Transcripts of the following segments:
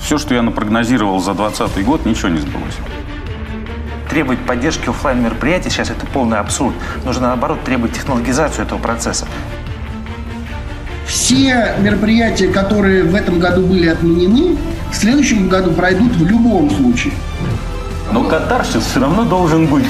Все, что я напрогнозировал за 2020 год, ничего не сбылось. Требовать поддержки офлайн мероприятий сейчас – это полный абсурд. Нужно, наоборот, требовать технологизацию этого процесса. Все мероприятия, которые в этом году были отменены, в следующем году пройдут в любом случае. Но катарсис все равно должен быть.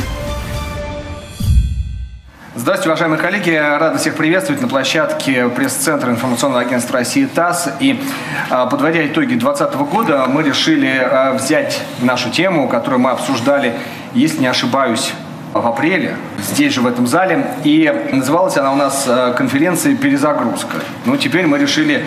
Здравствуйте, уважаемые коллеги. Рада всех приветствовать на площадке пресс-центра информационного агентства России ТАСС. И подводя итоги 2020 года, мы решили взять нашу тему, которую мы обсуждали, если не ошибаюсь, в апреле, здесь же в этом зале. И называлась она у нас конференция «Перезагрузка». Ну, теперь мы решили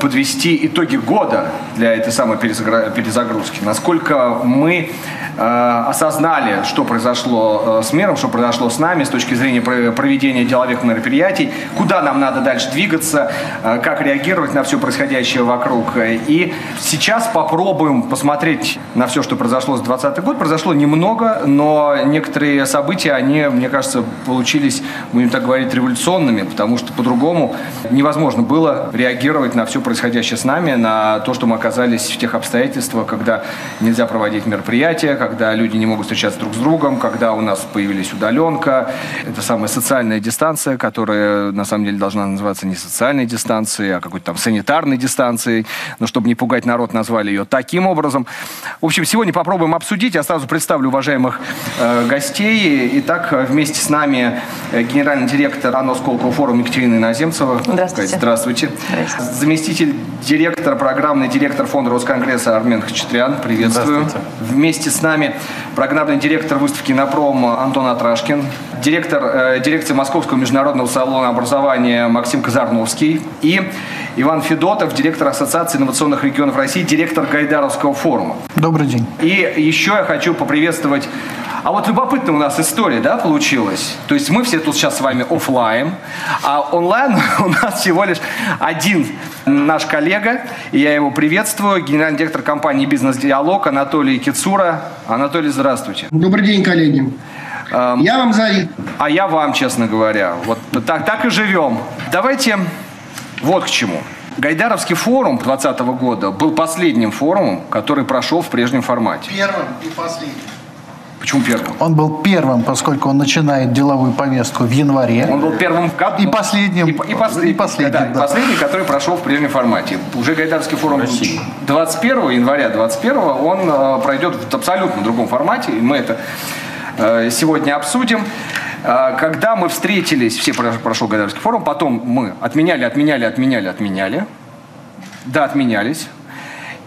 подвести итоги года для этой самой перезагрузки. Насколько мы осознали, что произошло с миром, что произошло с нами с точки зрения проведения деловых мероприятий, куда нам надо дальше двигаться, как реагировать на все происходящее вокруг. И сейчас попробуем посмотреть на все, что произошло с 2020 год. Произошло немного, но некоторые события, они, мне кажется, получились, будем так говорить, революционными, потому что по-другому невозможно было реагировать на все происходящее с нами, на то, что мы оказались в тех обстоятельствах, когда нельзя проводить мероприятия, когда люди не могут встречаться друг с другом, когда у нас появилась удаленка. Это самая социальная дистанция, которая на самом деле должна называться не социальной дистанцией, а какой-то там санитарной дистанцией. Но чтобы не пугать народ, назвали ее таким образом. В общем, сегодня попробуем обсудить. Я сразу представлю уважаемых гостей. Итак, вместе с нами генеральный директор АНО «Сколково Форум» Екатерина Иноземцева. Здравствуйте. Здравствуйте. Здравствуйте. Заместитель директора, программный директор Фонда Росконгресса Армен Хачатрян. Приветствую. Вместе с нами программный директор выставки «Иннопром» Антон Атрашкин, директор дирекции Московского международного салона образования Максим Казарновский и Иван Федотов, директор Ассоциации инновационных регионов России, директор Гайдаровского форума. Добрый день. И еще я хочу поприветствовать... А вот любопытная у нас история, да, получилась. То есть мы все тут сейчас с вами офлайн, а онлайн у нас всего лишь один наш коллега, и я его приветствую, генеральный директор компании «Бизнес-диалог» Анатолий Кицура. Анатолий, здравствуйте. Добрый день, коллеги. Я вам завидую. А я вам, честно говоря. Вот так и живем. Давайте вот к чему. Гайдаровский форум 2020 года был последним форумом, который прошел в прежнем формате. Первым и последним. Почему первым? Он был первым, поскольку он начинает деловую повестку в январе. Он был первым в году. И последним. И последний, который прошел в прежнем формате. Уже Гайдаровский форум 21 января 21 он пройдет в абсолютно другом формате. И мы это сегодня обсудим. Когда мы встретились, все прошел Гайдаровский форум, потом мы отменяли. Да, отменялись.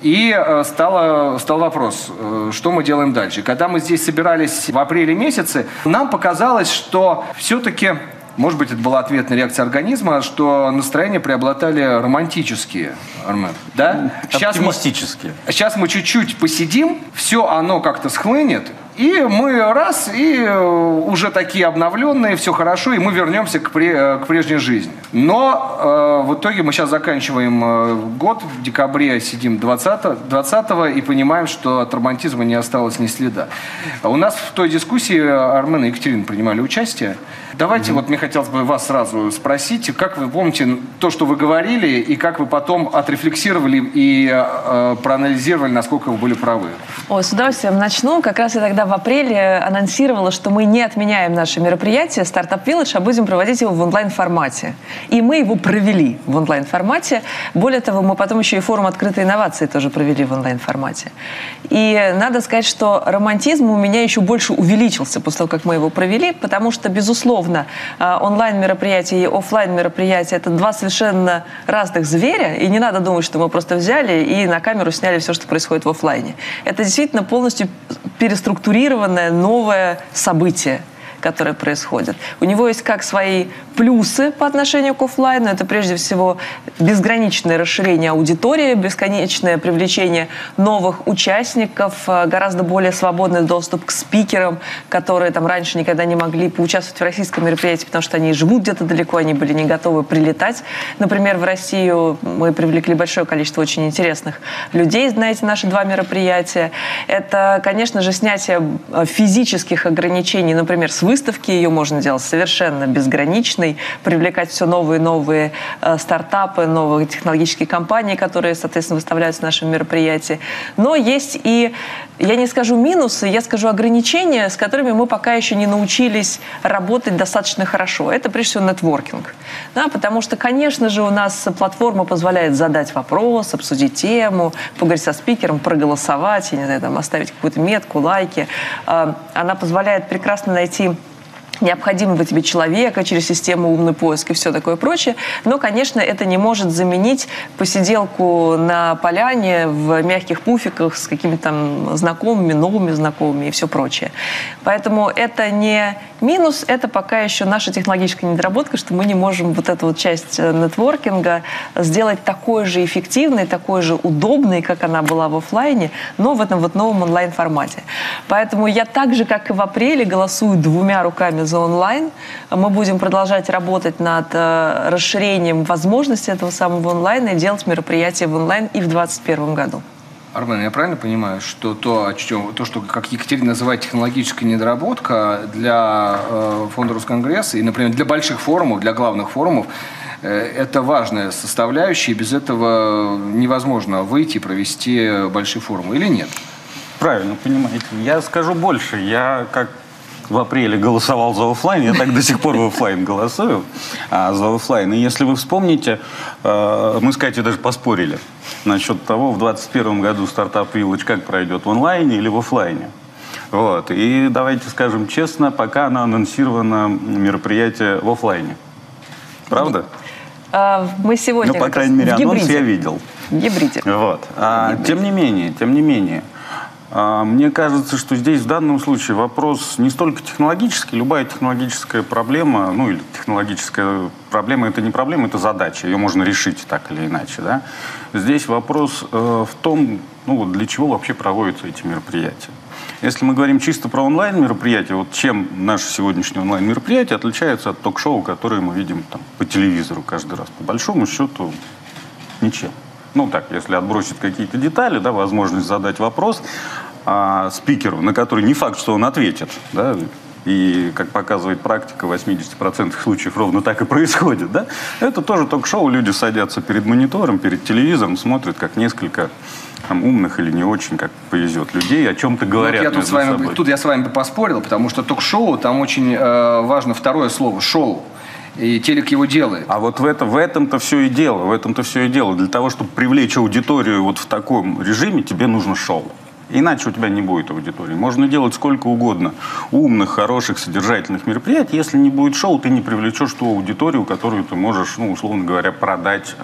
И стал вопрос, что мы делаем дальше. Когда мы здесь собирались в апреле месяце, нам показалось, что все-таки, может быть, это была ответная реакция организма, что настроения преобладали романтические, Армен. Да? Оптимистические. Сейчас мы чуть-чуть посидим, все оно как-то схлынет, и мы раз, и уже такие обновленные, все хорошо, и мы вернемся к прежней жизни. Но в итоге мы сейчас заканчиваем год, в декабре сидим 20-го и понимаем, что от романтизма не осталось ни следа. У нас в той дискуссии Армен и Екатерина принимали участие. Давайте, вот мне хотелось бы вас сразу спросить, как вы помните то, что вы говорили, и как вы потом отрефлексировали и проанализировали, насколько вы были правы? Ой, с удовольствием начну. Как раз я тогда в апреле анонсировала, что мы не отменяем наше мероприятие Startup Village, а будем проводить его в онлайн-формате. И мы его провели в онлайн-формате. Более того, мы потом еще и форум «Открытые инновации» тоже провели в онлайн-формате. И надо сказать, что романтизм у меня еще больше увеличился после того, как мы его провели, потому что, безусловно, онлайн-мероприятие и офлайн-мероприятие – это два совершенно разных зверя, и не надо думать, что мы просто взяли и на камеру сняли все, что происходит в офлайне. Это действительно полностью переструктурированное новое событие, которые происходят. У него есть как свои плюсы по отношению к офлайну, это прежде всего безграничное расширение аудитории, бесконечное привлечение новых участников, гораздо более свободный доступ к спикерам, которые там раньше никогда не могли поучаствовать в российском мероприятии, потому что они живут где-то далеко, они были не готовы прилетать. Например, в Россию мы привлекли большое количество очень интересных людей, знаете, наши два мероприятия. Это, конечно же, снятие физических ограничений, например, с выставки, ее можно делать совершенно безгранично, успешной, привлекать все новые и новые стартапы, новые технологические компании, которые, соответственно, выставляются в нашем мероприятии. Но есть и, я не скажу минусы, я скажу ограничения, с которыми мы пока еще не научились работать достаточно хорошо. Это, прежде всего, нетворкинг. Да, потому что, конечно же, у нас платформа позволяет задать вопрос, обсудить тему, поговорить со спикером, проголосовать, я не знаю, там, оставить какую-то метку, лайки. Она позволяет прекрасно найти необходимого тебе человека через систему «Умный поиск» и все такое прочее. Но, конечно, это не может заменить посиделку на поляне в мягких пуфиках с какими-то там знакомыми, новыми знакомыми и все прочее. Поэтому это не минус, это пока еще наша технологическая недоработка, что мы не можем вот эту вот часть нетворкинга сделать такой же эффективной, такой же удобной, как она была в офлайне, но в этом вот новом онлайн-формате. Поэтому я так же, как и в апреле, голосую двумя руками за онлайн. Мы будем продолжать работать над расширением возможностей этого самого онлайна и делать мероприятия в онлайн и в 2021 году. Армен, я правильно понимаю, что то, что, как Екатерина называет, технологическая недоработка для Фонда Росконгресса и, например, для больших форумов, для главных форумов, это важная составляющая, и без этого невозможно выйти и провести большие форумы, или нет? Правильно понимаете. Я скажу больше. Я, как в апреле голосовал за офлайн, я так до сих пор в офлайн голосую, за офлайн. И если вы вспомните, мы с Катей даже поспорили насчет того, в 2021 году Startup Village как пройдет, в онлайне или в офлайне. Вот. И давайте скажем честно, пока она анонсирована мероприятие в офлайне. Правда? Мы сегодня... Ну, по крайней мере, анонс я видел. В гибриде. Вот. Тем не менее... Мне кажется, что здесь в данном случае вопрос не столько технологический. Любая технологическая проблема, ну или технологическая проблема, это не проблема, это задача. Ее можно решить так или иначе. Да? Здесь вопрос в том, ну, для чего вообще проводятся эти мероприятия. Если мы говорим чисто про онлайн-мероприятия, вот чем наше сегодняшнее онлайн-мероприятие отличается от ток-шоу, которое мы видим там, по телевизору каждый раз? По большому счету, ничем. Ну так, если отбросить какие-то детали, да, возможность задать вопрос спикеру, на который не факт, что он ответит. Да, и, как показывает практика, в 80% случаев ровно так и происходит. Да, это тоже ток-шоу. Люди садятся перед монитором, перед телевизором, смотрят, как несколько там, умных или не очень, как повезет, людей о чем-то говорят. Вот я тут, я с вами бы поспорил, потому что ток-шоу, там очень важно второе слово «шоу». И телек его делает. А вот в этом-то все и дело. В этом-то все и дело. Для того, чтобы привлечь аудиторию вот в таком режиме, тебе нужно шоу. Иначе у тебя не будет аудитории. Можно делать сколько угодно умных, хороших, содержательных мероприятий. Если не будет шоу, ты не привлечешь ту аудиторию, которую ты можешь, ну, условно говоря, продать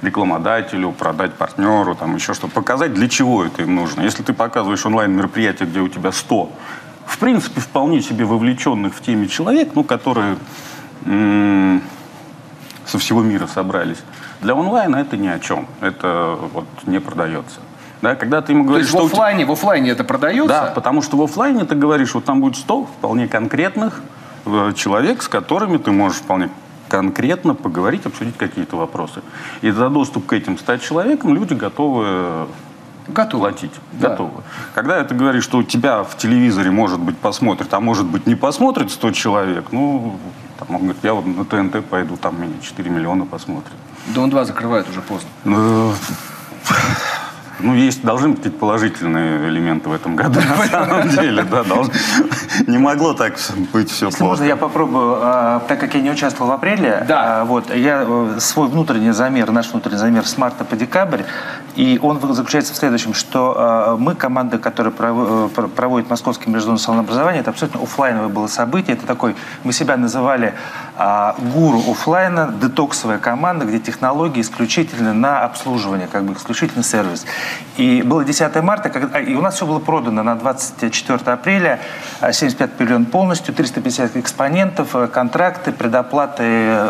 рекламодателю, продать партнеру, там еще что-то. Показать, для чего это им нужно. Если ты показываешь онлайн-мероприятие, где у тебя 100, в принципе, вполне себе вовлеченных в теме человек, ну, которые... со всего мира собрались. Для онлайна это ни о чем. Это вот не продается. Да, когда ты ему говоришь, то есть что в офлайне это продается? Да, потому что в офлайне ты говоришь, вот там будет 100 вполне конкретных человек, с которыми ты можешь вполне конкретно поговорить, обсудить какие-то вопросы. И за доступ к этим 100 человекам люди готовы платить. Да. Готовы. Когда ты говоришь, что у тебя в телевизоре, может быть, посмотрят, а может быть, не посмотрят 100 человек, ну... Он говорит, я вот на ТНТ пойду, там меня 4 миллиона посмотрят. Дом-2 закрывают уже поздно. Ну, есть, должны быть какие-то положительные элементы в этом году, на самом деле. Да, не могло так быть все плохо. Можно я попробую, так как я не участвовал в апреле, вот, я свой внутренний замер, наш внутренний замер с марта по декабрь, и он заключается в следующем, что мы, команда, которая проводит Московский международный салон образования, это абсолютно офлайновое было событие, это такой, мы себя называли гуру офлайна, детоксовая команда, где технологии исключительно на обслуживание, как бы исключительно сервис. И было 10 марта, когда, и у нас все было продано на 24 апреля, 75 миллионов полностью, 350 экспонентов, контракты, предоплаты,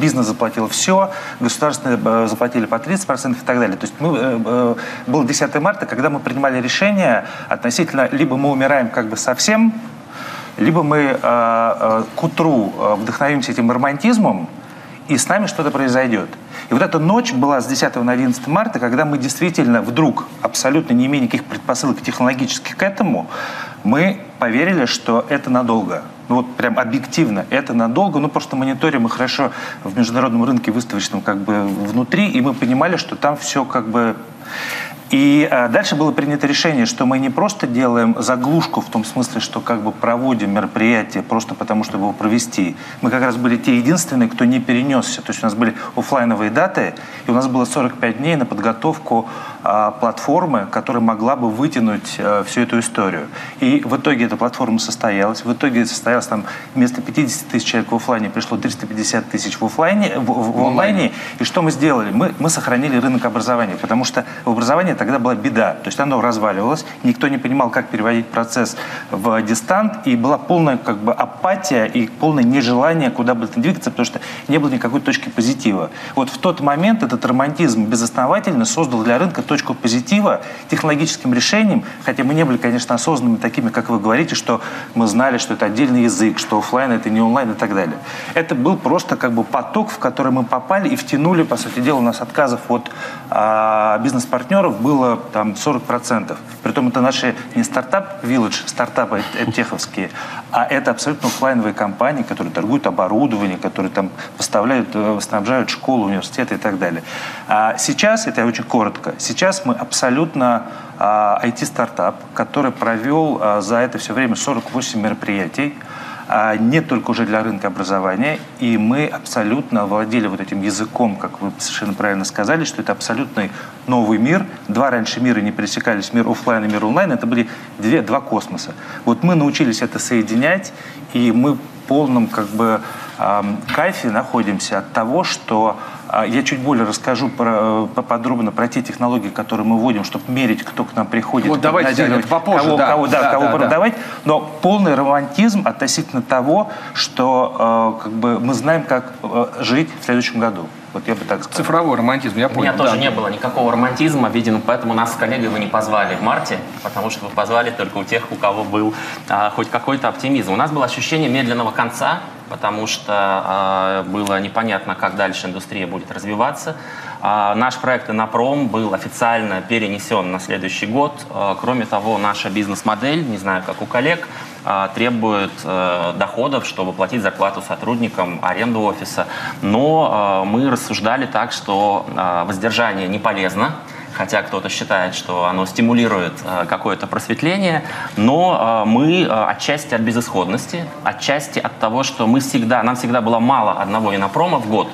бизнес заплатил все, государственные заплатили по 30% и так далее. То есть мы, было 10 марта, когда мы принимали решение относительно, либо мы умираем как бы совсем, либо мы к утру вдохновимся этим романтизмом, и с нами что-то произойдет. И вот эта ночь была с 10 на 11 марта, когда мы действительно вдруг, абсолютно не имея никаких предпосылок технологических к этому, мы поверили, что это надолго. ну вот прям объективно, это надолго, ну просто мониторим мы хорошо в международном рынке выставочном как бы внутри, и мы понимали, что там все как бы... И дальше было принято решение, что мы не просто делаем заглушку в том смысле, что как бы проводим мероприятие просто потому, чтобы его провести. Мы как раз были те единственные, кто не перенесся. То есть у нас были офлайновые даты, и у нас было 45 дней на подготовку платформы, которая могла бы вытянуть всю эту историю. И в итоге эта платформа состоялась. В итоге состоялась там вместо 50 тысяч человек в офлайне пришло 350 тысяч в онлайне. И что мы сделали? Мы сохранили рынок образования, потому что в образовании тогда была беда. То есть оно разваливалось, никто не понимал, как переводить процесс в дистант, и была полная как бы апатия и полное нежелание куда бы это двигаться, потому что не было никакой точки позитива. Вот в тот момент этот романтизм безосновательно создал для рынка точку позитива технологическим решением, хотя мы не были, конечно, осознанными такими, как вы говорите, что мы знали, что это отдельный язык, что офлайн это не онлайн и так далее. Это был просто как бы поток, в который мы попали и втянули, по сути дела, у нас отказов от бизнес-партнеров было там 40%. Притом это наши не Startup Village, стартапы теховские, а это абсолютно офлайновые компании, которые торгуют оборудованием, которые там поставляют, снабжают школы, университеты и так далее. А сейчас, это очень коротко, сейчас мы абсолютно IT-стартап, который провел за это все время 48 мероприятий, не только уже для рынка образования, и мы абсолютно владели вот этим языком, как вы совершенно правильно сказали, что это абсолютный новый мир. Два раньше мира не пересекались, мир офлайн и мир онлайн, это были два космоса. Вот мы научились это соединять, и мы в полном как бы кайфе находимся от того, что я чуть более расскажу подробно про те технологии, которые мы вводим, чтобы мерить, кто к нам приходит, вот давайте, попозже, кого продавать. Но полный романтизм относительно того, что как бы мы знаем, как жить в следующем году. Вот я бы так сказал. Цифровой романтизм, я понял. У меня тоже не было никакого романтизма, видимо, поэтому нас с коллегой вы не позвали в марте, потому что вы позвали только у тех, у кого был хоть какой-то оптимизм. У нас было ощущение медленного конца, потому что было непонятно, как дальше индустрия будет развиваться. Наш проект «Иннопром» был официально перенесен на следующий год. Кроме того, наша бизнес-модель, не знаю, как у коллег, требует доходов, чтобы платить зарплату сотрудникам, аренду офиса. Но мы рассуждали так, что воздержание не полезно, хотя кто-то считает, что оно стимулирует какое-то просветление, но мы отчасти от безысходности, отчасти от того, что нам всегда было мало одного иннопрома в год.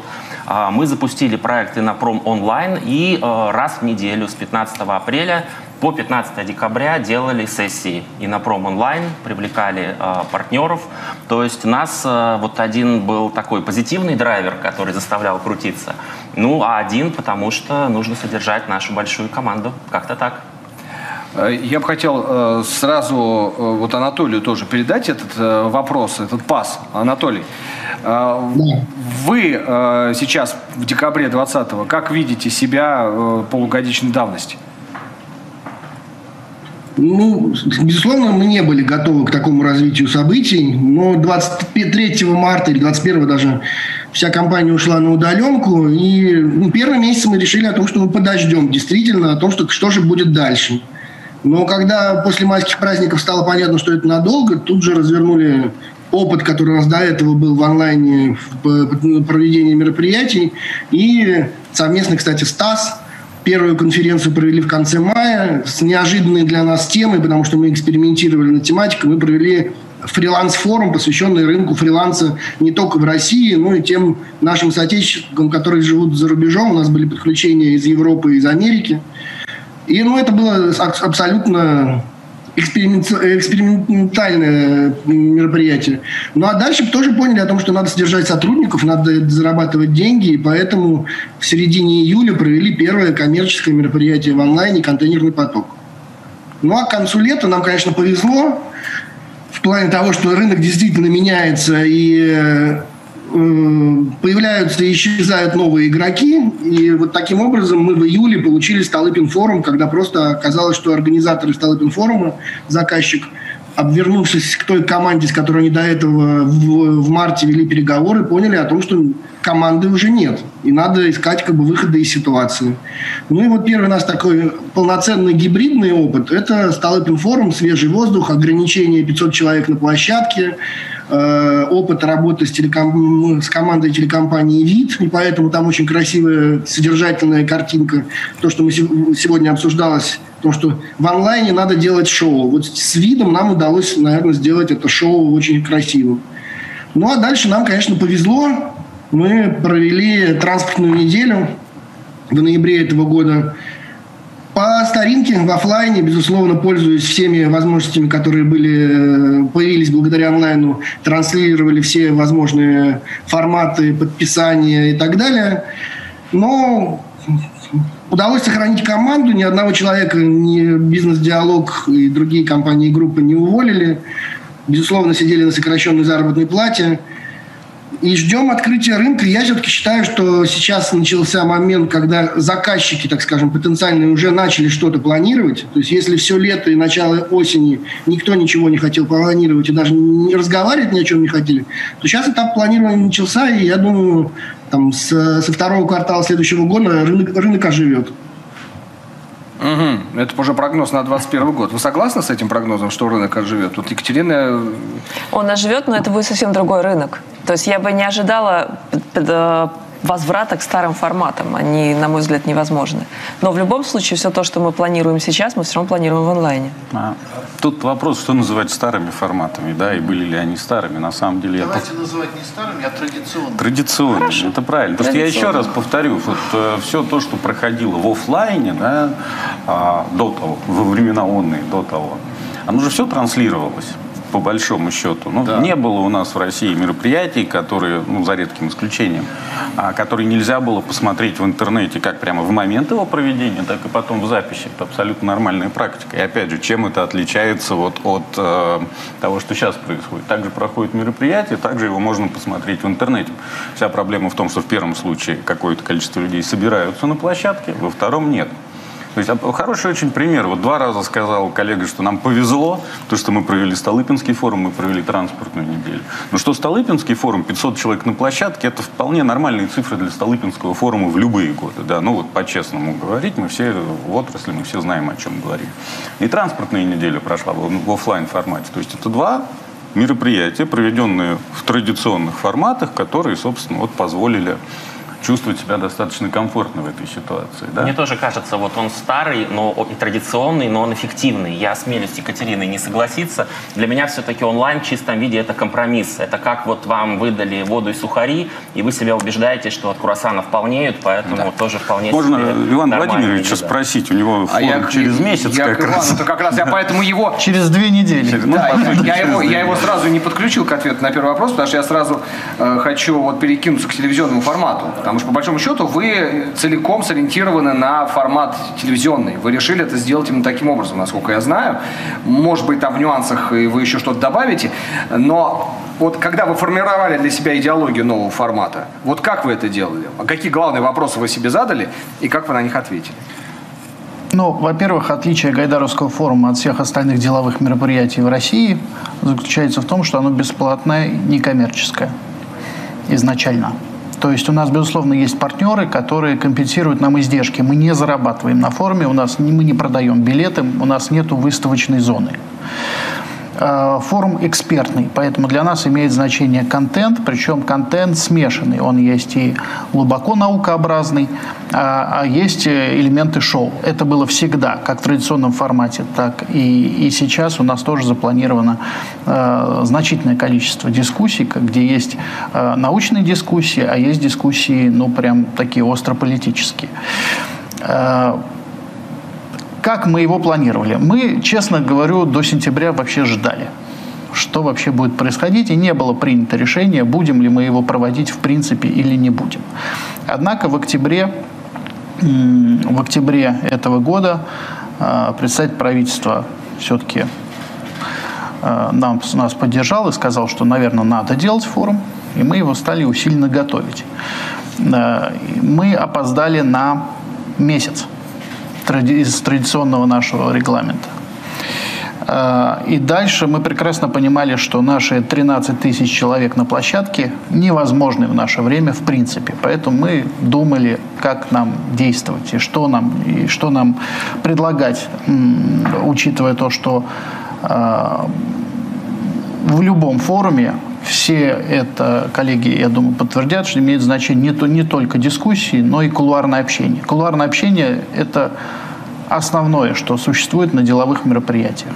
Мы запустили проект «Иннопром онлайн» и раз в неделю с 15 апреля по 15 декабря делали сессии «Иннопром онлайн», привлекали партнеров. То есть у нас вот один был такой позитивный драйвер, который заставлял крутиться, ну а один, потому что нужно содержать нашу большую команду. Как-то так. Я бы хотел сразу вот Анатолию тоже передать этот вопрос, этот пас. Анатолий, вы сейчас в декабре 2020-го, как видите себя полугодичной давности? Ну, безусловно, мы не были готовы к такому развитию событий, но 23 марта или 21 даже вся компания ушла на удаленку, и первый месяц мы решили о том, что мы подождем, действительно, о том, что же будет дальше. Но когда после майских праздников стало понятно, что это надолго, тут же развернули опыт, который у нас до этого был в онлайне в проведении мероприятий. И совместно, кстати, с ТАСС первую конференцию провели в конце мая с неожиданной для нас темой, потому что мы экспериментировали над тематикой, мы провели фриланс-форум, посвященный рынку фриланса не только в России, но и тем нашим соотечественникам, которые живут за рубежом. У нас были подключения из Европы и из Америки. И ну, это было абсолютно экспериментальное мероприятие. Ну а дальше тоже поняли о том, что надо содержать сотрудников, надо зарабатывать деньги, и поэтому в середине июля провели первое коммерческое мероприятие в онлайне «Контейнерный поток». Ну а к концу лета нам, конечно, повезло в плане того, что рынок действительно меняется, и появляются и исчезают новые игроки. И вот таким образом мы в июле получили Столыпин форум, когда просто оказалось, что организаторы Столыпин форума, заказчик, обвернувшись к той команде, с которой они до этого в марте вели переговоры, поняли о том, что команды уже нет. И надо искать выходы из ситуации. Ну и вот первый у нас такой полноценный гибридный опыт. Это Столыпин форум, свежий воздух, ограничение 500 человек на площадке, опыт работы с командой телекомпании «Вид». И поэтому там очень красивая, содержательная картинка. То, что мы сегодня обсуждалось, то, что в онлайне надо делать шоу. Вот с «Видом» нам удалось, наверное, сделать это шоу очень красивым. Ну а дальше нам, конечно, повезло. Мы провели транспортную неделю в ноябре этого года. По старинке, в офлайне, безусловно, пользуясь всеми возможностями, которые появились благодаря онлайну, транслировали все возможные форматы, подписания и так далее. Но удалось сохранить команду, ни одного человека, ни «Бизнес-диалог» и другие компании и группы не уволили. Безусловно, сидели на сокращенной заработной плате. И ждем открытия рынка. Я все-таки считаю, что сейчас начался момент, когда заказчики, так скажем, потенциальные, уже начали что-то планировать. То есть если все лето и начало осени никто ничего не хотел планировать и даже не разговаривать ни о чем не хотели, то сейчас этап планирования начался, и я думаю, там, со второго квартала следующего года рынок оживет. Угу. Это уже прогноз на 2021 год. Вы согласны с этим прогнозом, что рынок оживет? Вот Екатерина... Он оживет, но это будет совсем другой рынок. То есть я бы не ожидала возврата к старым форматам. Они, на мой взгляд, невозможны. Но в любом случае, все то, что мы планируем сейчас, мы все равно планируем в онлайне. Тут вопрос, что называть старыми форматами, да, и были ли они старыми. На самом деле... Давайте называть не старыми, а традиционными. Традиционными, это правильно. Потому что я еще раз повторю, вот все то, что проходило в офлайне, да, до того, во времена онные, до того, оно же все транслировалось. По большому счету. Ну, да. Не было у нас в России мероприятий, которые, ну, за редким исключением, которые нельзя было посмотреть в интернете как прямо в момент его проведения, так и потом в записи. Это абсолютно нормальная практика. И опять же, чем это отличается вот от того, что сейчас происходит? Также проходит мероприятие, также его можно посмотреть в интернете. Вся проблема в том, что в первом случае какое-то количество людей собираются на площадке, во втором нет. То есть хороший очень пример. Вот два раза сказал коллега, что нам повезло, то, что мы провели Столыпинский форум, мы провели транспортную неделю. Но что Столыпинский форум, 500 человек на площадке, это вполне нормальные цифры для Столыпинского форума в любые годы. Да? Ну вот по-честному говорить, мы все в отрасли, мы все знаем, о чем говорим. И транспортная неделя прошла в офлайн формате. То есть это два мероприятия, проведенные в традиционных форматах, которые, собственно, вот позволили... чувствовать себя достаточно комфортно в этой ситуации, да? Мне тоже кажется, вот он старый, но и традиционный, но он эффективный. Я осмелюсь с Екатериной не согласиться. Для меня все-таки онлайн в чистом виде — это компромисс. Это как вот вам выдали воду и сухари, и вы себя убеждаете, что от круассанов полнеют, поэтому да. Тоже вполне можно Ивана Владимировича спросить, у него форум через месяц как раз. Я поэтому его... Через 2 недели. Я его сразу не подключил к ответу на первый вопрос, потому что я сразу хочу вот перекинуться к телевизионному формату. Потому что, по большому счету, вы целиком сориентированы на формат телевизионный. Вы решили это сделать именно таким образом, насколько я знаю. Может быть, там в нюансах вы еще что-то добавите. Но вот когда вы формировали для себя идеологию нового формата, вот как вы это делали? Какие главные вопросы вы себе задали и как вы на них ответили? Ну, во-первых, отличие Гайдаровского форума от всех остальных деловых мероприятий в России заключается в том, что оно бесплатное, некоммерческое изначально. То есть у нас, безусловно, есть партнеры, которые компенсируют нам издержки. Мы не зарабатываем на форуме, у нас, мы не продаем билеты, у нас нет выставочной зоны. Форум экспертный, поэтому для нас имеет значение контент, причем контент смешанный. Он есть и глубоко наукообразный, а есть элементы шоу. Это было всегда, как в традиционном формате, так и сейчас у нас тоже запланировано значительное количество дискуссий, где есть научные дискуссии, а есть дискуссии, ну, прям такие острополитические. Как мы его планировали? Мы, честно говорю, до сентября вообще ждали, что вообще будет происходить, и не было принято решение, будем ли мы его проводить в принципе или не будем. Однако в октябре этого года представитель правительства все-таки нас поддержал и сказал, что, наверное, надо делать форум, и мы его стали усиленно готовить. Мы опоздали на месяц из традиционного нашего регламента. И дальше мы прекрасно понимали, что наши 13 тысяч человек на площадке невозможны в наше время в принципе. Поэтому мы думали, как нам действовать и что нам предлагать, учитывая то, что в любом форуме все это, коллеги, я думаю, подтвердят, что имеет значение не только дискуссии, но и кулуарное общение. Кулуарное общение – это основное, что существует на деловых мероприятиях.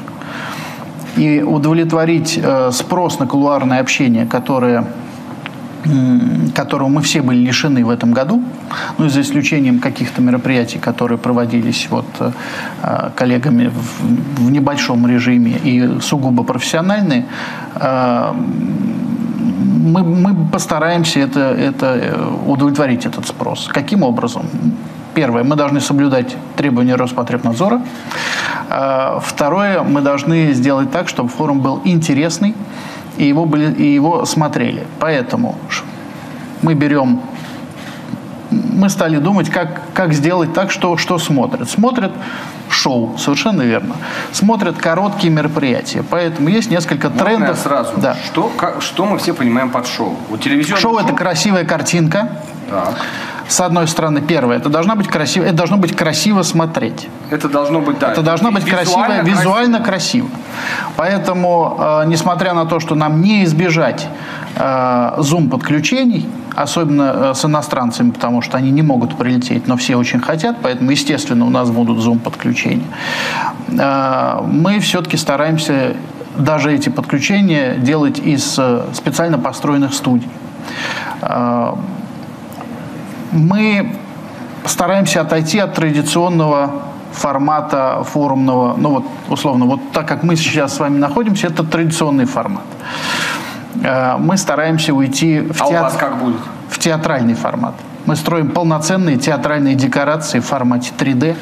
И удовлетворить спрос на кулуарное общение, которого мы все были лишены в этом году, ну, за исключением каких-то мероприятий, которые проводились вот, коллегами в небольшом режиме и сугубо профессиональные, мы постараемся удовлетворить этот спрос. Каким образом? Первое, мы должны соблюдать требования Роспотребнадзора. Второе, мы должны сделать так, чтобы форум был интересный, и его смотрели. Поэтому мы стали думать, как сделать так, что смотрят. Смотрят шоу, совершенно верно. Смотрят короткие мероприятия. Поэтому есть несколько трендов. Сразу. Да. Что мы все понимаем под шоу? Шоу – это красивая картинка. Так. С одной стороны, первое, это должно быть красиво смотреть. Это должно быть, да. Это должно быть визуально красиво. Поэтому, несмотря на то, что нам не избежать зум-подключений, особенно с иностранцами, потому что они не могут прилететь, но все очень хотят, поэтому, естественно, у нас будут зум-подключения, мы все-таки стараемся даже эти подключения делать из специально построенных студий. Мы стараемся отойти от традиционного формата форумного, ну вот условно, вот так как мы сейчас с вами находимся, это традиционный формат. Мы стараемся уйти в театральный формат. Мы строим полноценные театральные декорации в формате 3D.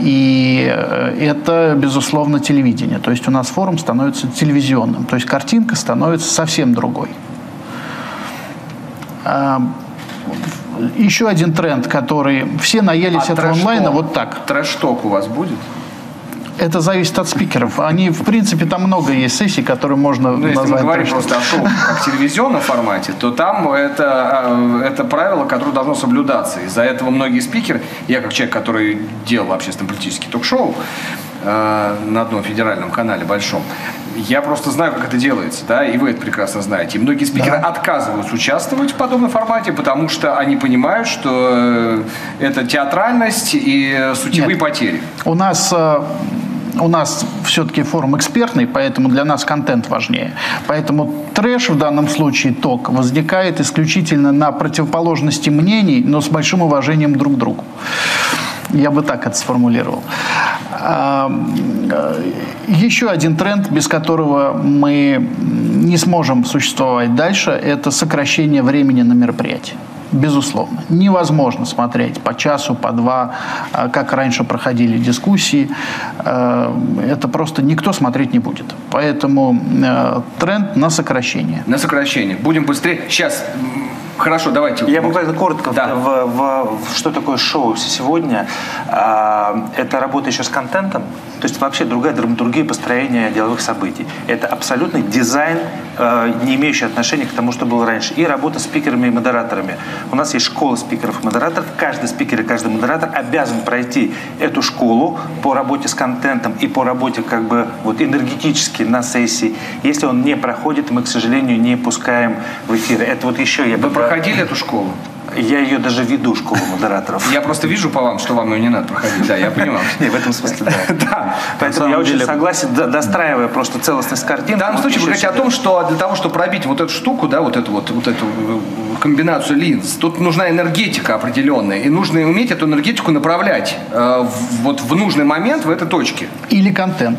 И это, безусловно, телевидение. То есть у нас форум становится телевизионным. То есть картинка становится совсем другой. Еще один тренд, который все наелись этого онлайна, вот так. Трэш-ток у вас будет? Это зависит от спикеров. Они, в принципе, там много есть сессий, которые можно назвать. Если мы говорим просто о шоу как телевизионном формате, то там это правило, которое должно соблюдаться. Из-за этого многие спикеры, я как человек, который делал общественно-политический ток-шоу на одном федеральном канале большом, я просто знаю, как это делается, да, и вы это прекрасно знаете. И многие спикеры отказываются участвовать в подобном формате, потому что они понимают, что это театральность и сутевые потери. У нас все-таки форум экспертный, поэтому для нас контент важнее. Поэтому трэш в данном случае, ток, возникает исключительно на противоположности мнений, но с большим уважением друг к другу. Я бы так это сформулировал. Еще один тренд, без которого мы не сможем существовать дальше, это сокращение времени на мероприятии. Безусловно. Невозможно смотреть по часу, по два, как раньше проходили дискуссии. Это просто никто смотреть не будет. Поэтому тренд на сокращение. На сокращение. Будем быстрее. Сейчас... Хорошо, давайте. Я буквально коротко, да. Что такое шоу сегодня. Это работа еще с контентом, то есть вообще другая драматургия построения деловых событий. Это абсолютный дизайн, не имеющий отношения к тому, что было раньше. И работа с спикерами и модераторами. У нас есть школа спикеров и модераторов. Каждый спикер и каждый модератор обязан пройти эту школу по работе с контентом и по работе как бы вот энергетически на сессии. Если он не проходит, мы, к сожалению, не пускаем в эфир. Это вот еще я бы... Проходили эту школу? Я ее даже веду, школу модераторов. Я просто вижу по вам, что вам ее не надо проходить. Да, я понимаю. Нет, в этом смысле, да. Поэтому я очень согласен, достраивая просто целостность картины. В данном случае вы говорите о том, что для того, чтобы пробить вот эту штуку, да, вот эту комбинацию линз, тут нужна энергетика определенная. И нужно уметь эту энергетику направлять вот в нужный момент в этой точке. Или контент.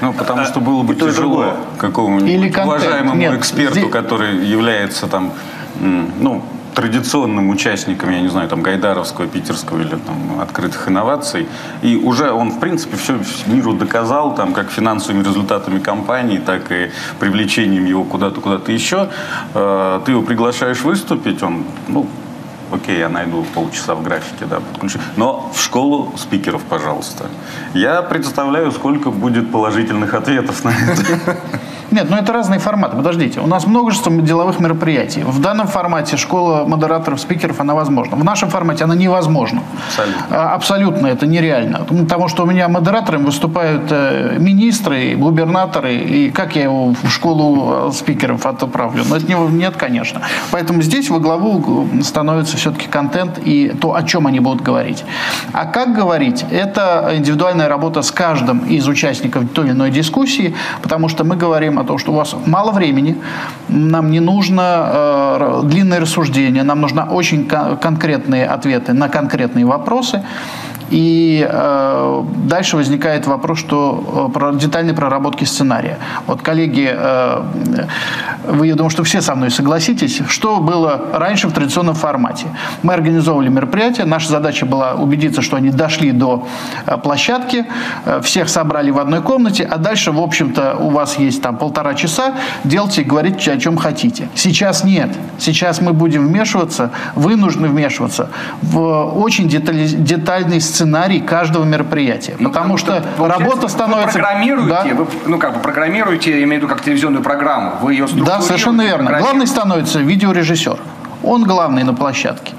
Ну, потому что было бы тяжело какому-нибудь уважаемому эксперту, который является там, ну, традиционным участником, я не знаю, там, Гайдаровского, Питерского или там, открытых инноваций. И уже он, в принципе, все миру доказал, там, как финансовыми результатами компании, так и привлечением его куда-то еще. Ты его приглашаешь выступить, он, ну, окей, я найду полчаса в графике, да, подключу. Но в школу спикеров, пожалуйста. Я представляю, сколько будет положительных ответов на это. Нет, ну это разные форматы. Подождите, у нас множество деловых мероприятий. В данном формате школа модераторов, спикеров, она возможна. В нашем формате она невозможна. Абсолютно. Абсолютно это нереально. Потому что у меня модераторами выступают министры, губернаторы. И как я его в школу спикеров отправлю? Но этого нет, конечно. Поэтому здесь во главу становится все-таки контент и то, о чем они будут говорить. А как говорить? Это индивидуальная работа с каждым из участников той или иной дискуссии. Потому что мы говорим о том, что у вас мало времени, нам не нужно длинное рассуждение, нам нужны очень конкретные ответы на конкретные вопросы. И дальше возникает вопрос, что про детальные проработки сценария. Вот, коллеги, вы, я думаю, что все со мной согласитесь, что было раньше в традиционном формате. Мы организовывали мероприятия, наша задача была убедиться, что они дошли до площадки, всех собрали в одной комнате, а дальше, в общем-то, у вас есть там полтора часа, делайте и говорите, о чем хотите. Сейчас нет. Сейчас мы будем вмешиваться, вы нужны вмешиваться в очень детальный сценарий. Сценарий каждого мероприятия. Ну, потому что работа становится... Вы программируете, да? Вы, ну, как бы программируете, я имею в виду, как телевизионную программу. Вы ее структурируете. Да, совершенно верно. Главный становится видеорежиссер. Он главный на площадке.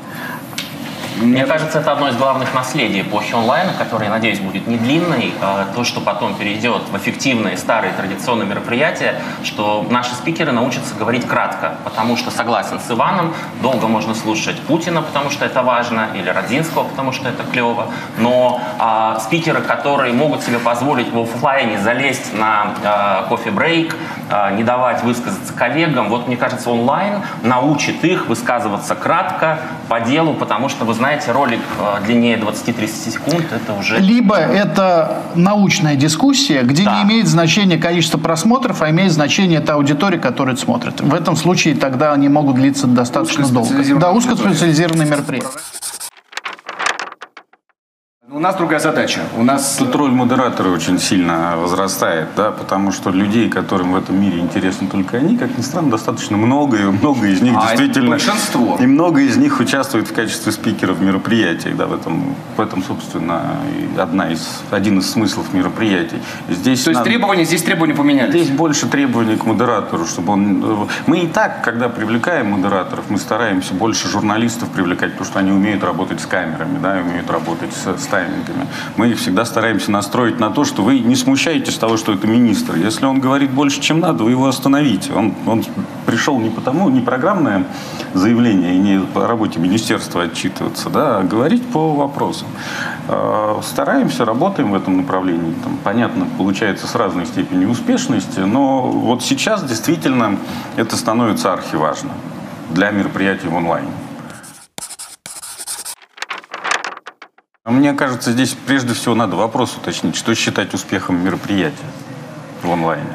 Мне кажется, это одно из главных наследий эпохи онлайна, которое, я надеюсь, будет не длинной. То, что потом перейдет в эффективные старые традиционные мероприятия, что наши спикеры научатся говорить кратко. Потому что, согласен с Иваном, долго можно слушать Путина, потому что это важно, или Родзинского, потому что это клево. Но спикеры, которые могут себе позволить в офлайне залезть на кофе-брейк, не давать высказаться коллегам, вот, мне кажется, онлайн научит их высказываться кратко, по делу, потому что, вы знаете, ролик длиннее 20-30 секунд, это уже... Либо это научная дискуссия, где да, не имеет значения количество просмотров, а имеет значение та аудитория, которая смотрит. В этом случае тогда они могут длиться достаточно долго. Да, узкоспециализированные мероприятия. У нас другая задача. У нас тут роль модератора очень сильно возрастает, да, потому что людей, которым в этом мире интересны только они, как ни странно, достаточно много, и много из них действительно... большинство. И много из них участвует в качестве спикеров в мероприятиях, да, в этом собственно, один из смыслов мероприятий. Здесь требования поменялись? Здесь больше требований к модератору, чтобы он... Мы и так, когда привлекаем модераторов, мы стараемся больше журналистов привлекать, потому что они умеют работать с камерами, да, умеют работать с таймингами. Мы их всегда стараемся настроить на то, что вы не смущаетесь того, что это министр. Если он говорит больше, чем надо, вы его остановите. Он пришел не потому, не программное заявление, и не по работе министерства отчитываться, да, а говорить по вопросам. Стараемся, работаем в этом направлении. Там, понятно, получается с разной степенью успешности, но вот сейчас действительно это становится архиважно для мероприятий в онлайне. Мне кажется, здесь прежде всего надо вопрос уточнить, что считать успехом мероприятия в онлайне.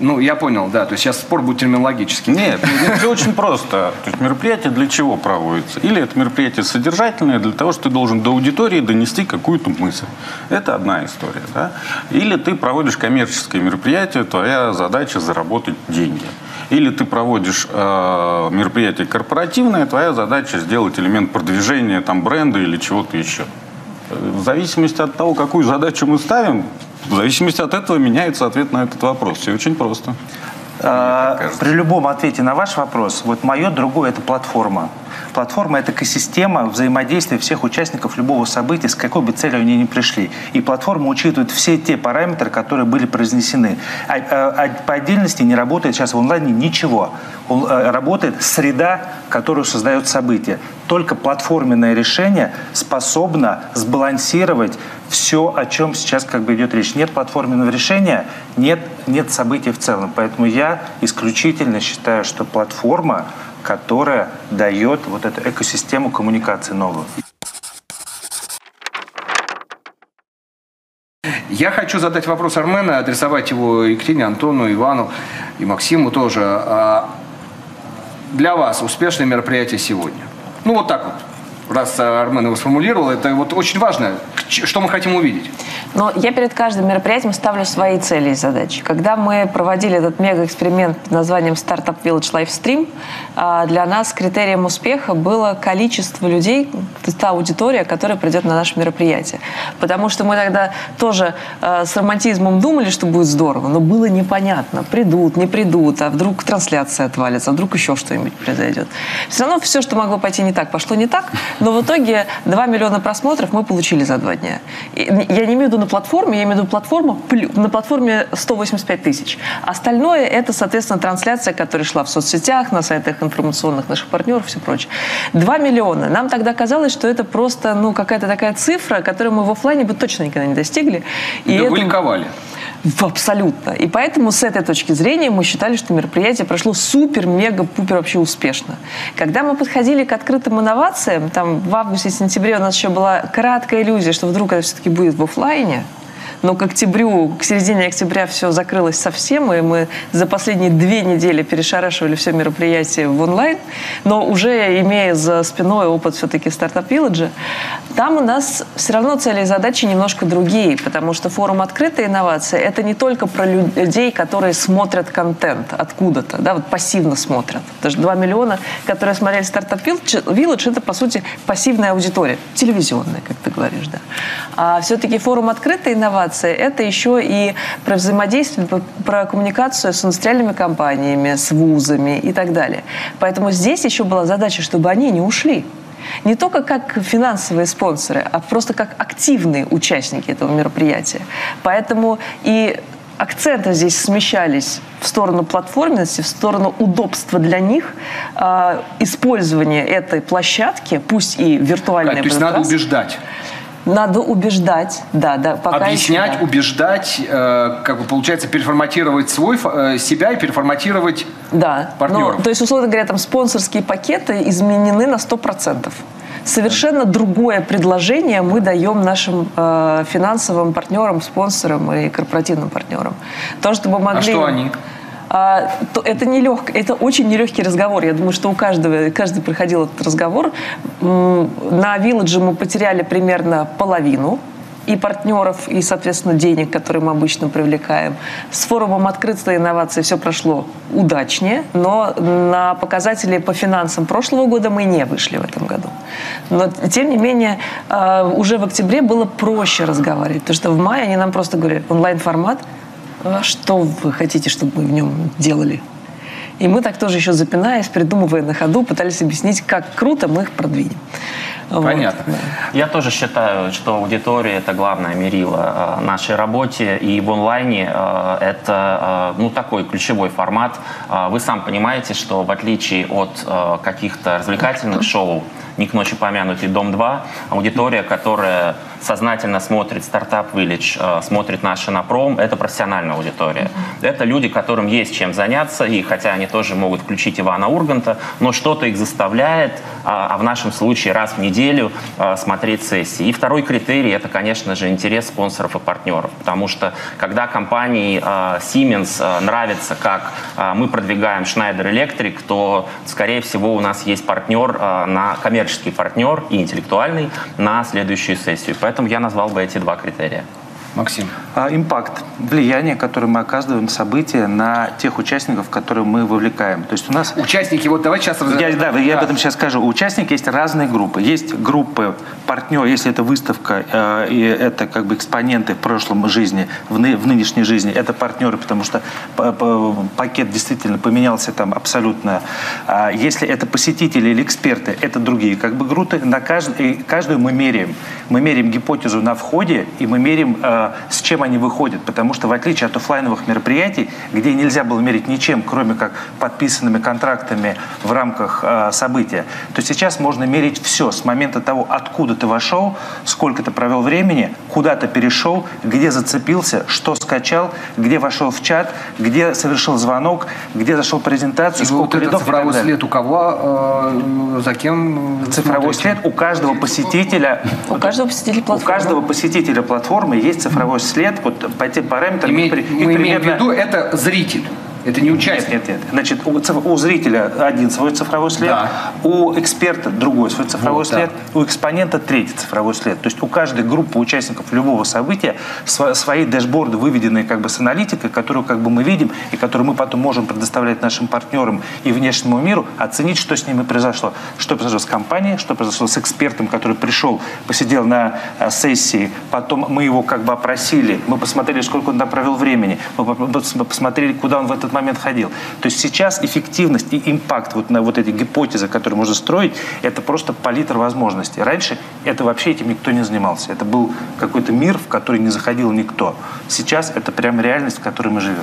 Ну, я понял, да. То есть сейчас спор будет терминологический. Нет, все очень просто. То есть мероприятие для чего проводится? Или это мероприятие содержательное для того, что ты должен до аудитории донести какую-то мысль. Это одна история, да? Или ты проводишь коммерческое мероприятие, твоя задача заработать деньги. Или ты проводишь мероприятие корпоративное, твоя задача сделать элемент продвижения там, бренда или чего-то еще. В зависимости от того, какую задачу мы ставим, в зависимости от этого меняется ответ на этот вопрос. Все очень просто. При любом ответе на ваш вопрос, вот мое другое – это платформа. Платформа – это экосистема взаимодействия всех участников любого события, с какой бы целью они ни пришли. И платформа учитывает все те параметры, которые были произнесены. По отдельности не работает сейчас в онлайне ничего. Работает среда, которую создает событие. Только платформенное решение способно сбалансировать все, о чем сейчас как бы идет речь. Нет платформенного решения, нет событий в целом. Поэтому я исключительно считаю, что платформа, которая дает вот эту экосистему коммуникации новую. Я хочу задать вопрос Армена, адресовать его Екатерине, Антону, Ивану и Максиму тоже. Для вас успешное мероприятие сегодня? Ну вот так вот. раз Армен его сформулировал, это вот очень важно, что мы хотим увидеть. Но я перед каждым мероприятием ставлю свои цели и задачи. Когда мы проводили этот мегаэксперимент под названием Startup Village Livestream, для нас критерием успеха было количество людей, та аудитория, которая придет на наше мероприятие. Потому что мы тогда тоже с романтизмом думали, что будет здорово, но было непонятно, придут, не придут, а вдруг трансляция отвалится, а вдруг еще что-нибудь произойдет. Все равно все, что могло пойти не так, пошло не так, но в итоге 2 миллиона просмотров мы получили за 2 дня. И я не имею в виду на платформе, я имею в виду платформу, на платформе 185 тысяч. Остальное это, соответственно, трансляция, которая шла в соцсетях, на сайтах информационных наших партнеров, все прочее. 2 миллиона. Нам тогда казалось, что это просто какая-то такая цифра, которую мы в офлайне бы точно никогда не достигли. И да, это... вы ликовали. Абсолютно. И поэтому с этой точки зрения мы считали, что мероприятие прошло супер-мега-пупер вообще успешно. Когда мы подходили к открытым инновациям, там в августе-сентябре у нас еще была краткая иллюзия, что вдруг это все-таки будет в офлайне. Но к октябрю, к середине октября все закрылось совсем, и мы за последние 2 недели перешарашивали все мероприятия в онлайн, но уже имея за спиной опыт все-таки Startup Village, там у нас все равно цели и задачи немножко другие, потому что форум «Открытые инновации» — это не только про людей, которые смотрят контент откуда-то, да, вот пассивно смотрят. Даже 2 миллиона, которые смотрели Startup Village, это, по сути, пассивная аудитория, телевизионная, как ты говоришь, да. А все-таки форум «Открытые инновации» это еще и про взаимодействие, про коммуникацию с индустриальными компаниями, с вузами и так далее. Поэтому здесь еще была задача, чтобы они не ушли. Не только как финансовые спонсоры, а просто как активные участники этого мероприятия. Поэтому и акценты здесь смещались в сторону платформенности, в сторону удобства для них, использования этой площадки, пусть и виртуальной. То есть надо убеждать. Надо убеждать, да. Пока объяснять, еще, да. Убеждать, как бы получается, переформатировать себя и переформатировать, да, партнеров. Ну, то есть, условно говоря, там спонсорские пакеты изменены на 100%. Совершенно другое предложение мы даем нашим финансовым партнерам, спонсорам и корпоративным партнерам. То, чтобы могли... А что они? То это нелегко, это очень нелегкий разговор. Я думаю, что каждый проходил этот разговор. На Village мы потеряли примерно половину и партнеров, и, соответственно, денег, которые мы обычно привлекаем. С форумом «Открытые инновации» все прошло удачнее, но на показатели по финансам прошлого года мы не вышли в этом году. Но, тем не менее, уже в октябре было проще разговаривать, потому что в мае они нам просто говорили: онлайн-формат, что вы хотите, чтобы мы в нем делали? И мы так тоже еще запинаясь, придумывая на ходу, пытались объяснить, как круто мы их продвинем. Понятно. Вот, да. Я тоже считаю, что аудитория – это главное мерило нашей работе. И в онлайне это такой ключевой формат. Вы сам понимаете, что в отличие от каких-то развлекательных шоу, не к ночи помянутый «Дом-2», аудитория, которая сознательно смотрит Startup Village, смотрит наш «Иннопром», это профессиональная аудитория. Это люди, которым есть чем заняться, и хотя они тоже могут включить Ивана Урганта, но что-то их заставляет, а в нашем случае раз в неделю, смотреть сессии. И второй критерий – это, конечно же, интерес спонсоров и партнеров, потому что когда компании Siemens нравится, как мы продвигаем Schneider Electric, то, скорее всего, у нас есть партнер, коммерческий партнер и интеллектуальный на следующую сессию. Поэтому я назвал бы эти 2 критерия. Максим. Импакт. Влияние, которое мы оказываем события на тех участников, которые мы вовлекаем. То есть у нас... Участники, вот давай сейчас... Я об этом сейчас скажу. У участников есть разные группы. Есть группы партнеров, если это выставка, и это как бы экспоненты в прошлом жизни, в нынешней жизни, это партнеры, потому что пакет действительно поменялся там абсолютно. Если это посетители или эксперты, это другие как бы группы. На каждую мы меряем. Мы меряем гипотезу на входе, и мы меряем, с чем они выходят, потому что в отличие от офлайновых мероприятий, где нельзя было мерить ничем, кроме как подписанными контрактами в рамках события, то сейчас можно мерить все с момента того, откуда ты вошел, сколько ты провел времени, куда ты перешел, где зацепился, что скачал, где вошел в чат, где совершил звонок, где зашел презентацию, и сколько вот рядов. Цифровой след у кого, за кем? Цифровой след у каждого посетителя. У каждого посетителя платформы. У каждого посетителя платформы есть цифровой след, вот по тем параметрам. Мы имеем в виду, это зритель. Это не участие. Нет, нет, нет. Значит, у зрителя один свой цифровой след, да. У эксперта другой свой цифровой след, да. У экспонента третий цифровой след. То есть у каждой группы участников любого события свои дэшборды, выведенные как бы с аналитикой, которую как бы мы видим и которую мы потом можем предоставлять нашим партнерам и внешнему миру, оценить, что с ними произошло. Что произошло с компанией, что произошло с экспертом, который пришел, посидел на сессии, потом мы его как бы опросили, мы посмотрели, сколько он направил времени, мы посмотрели, куда он в этот момент ходил. То есть сейчас эффективность и импакт вот на вот эти гипотезы, которые можно строить, это просто палитра возможностей. Раньше это вообще этим никто не занимался. Это был какой-то мир, в который не заходил никто. Сейчас это прям реальность, в которой мы живем.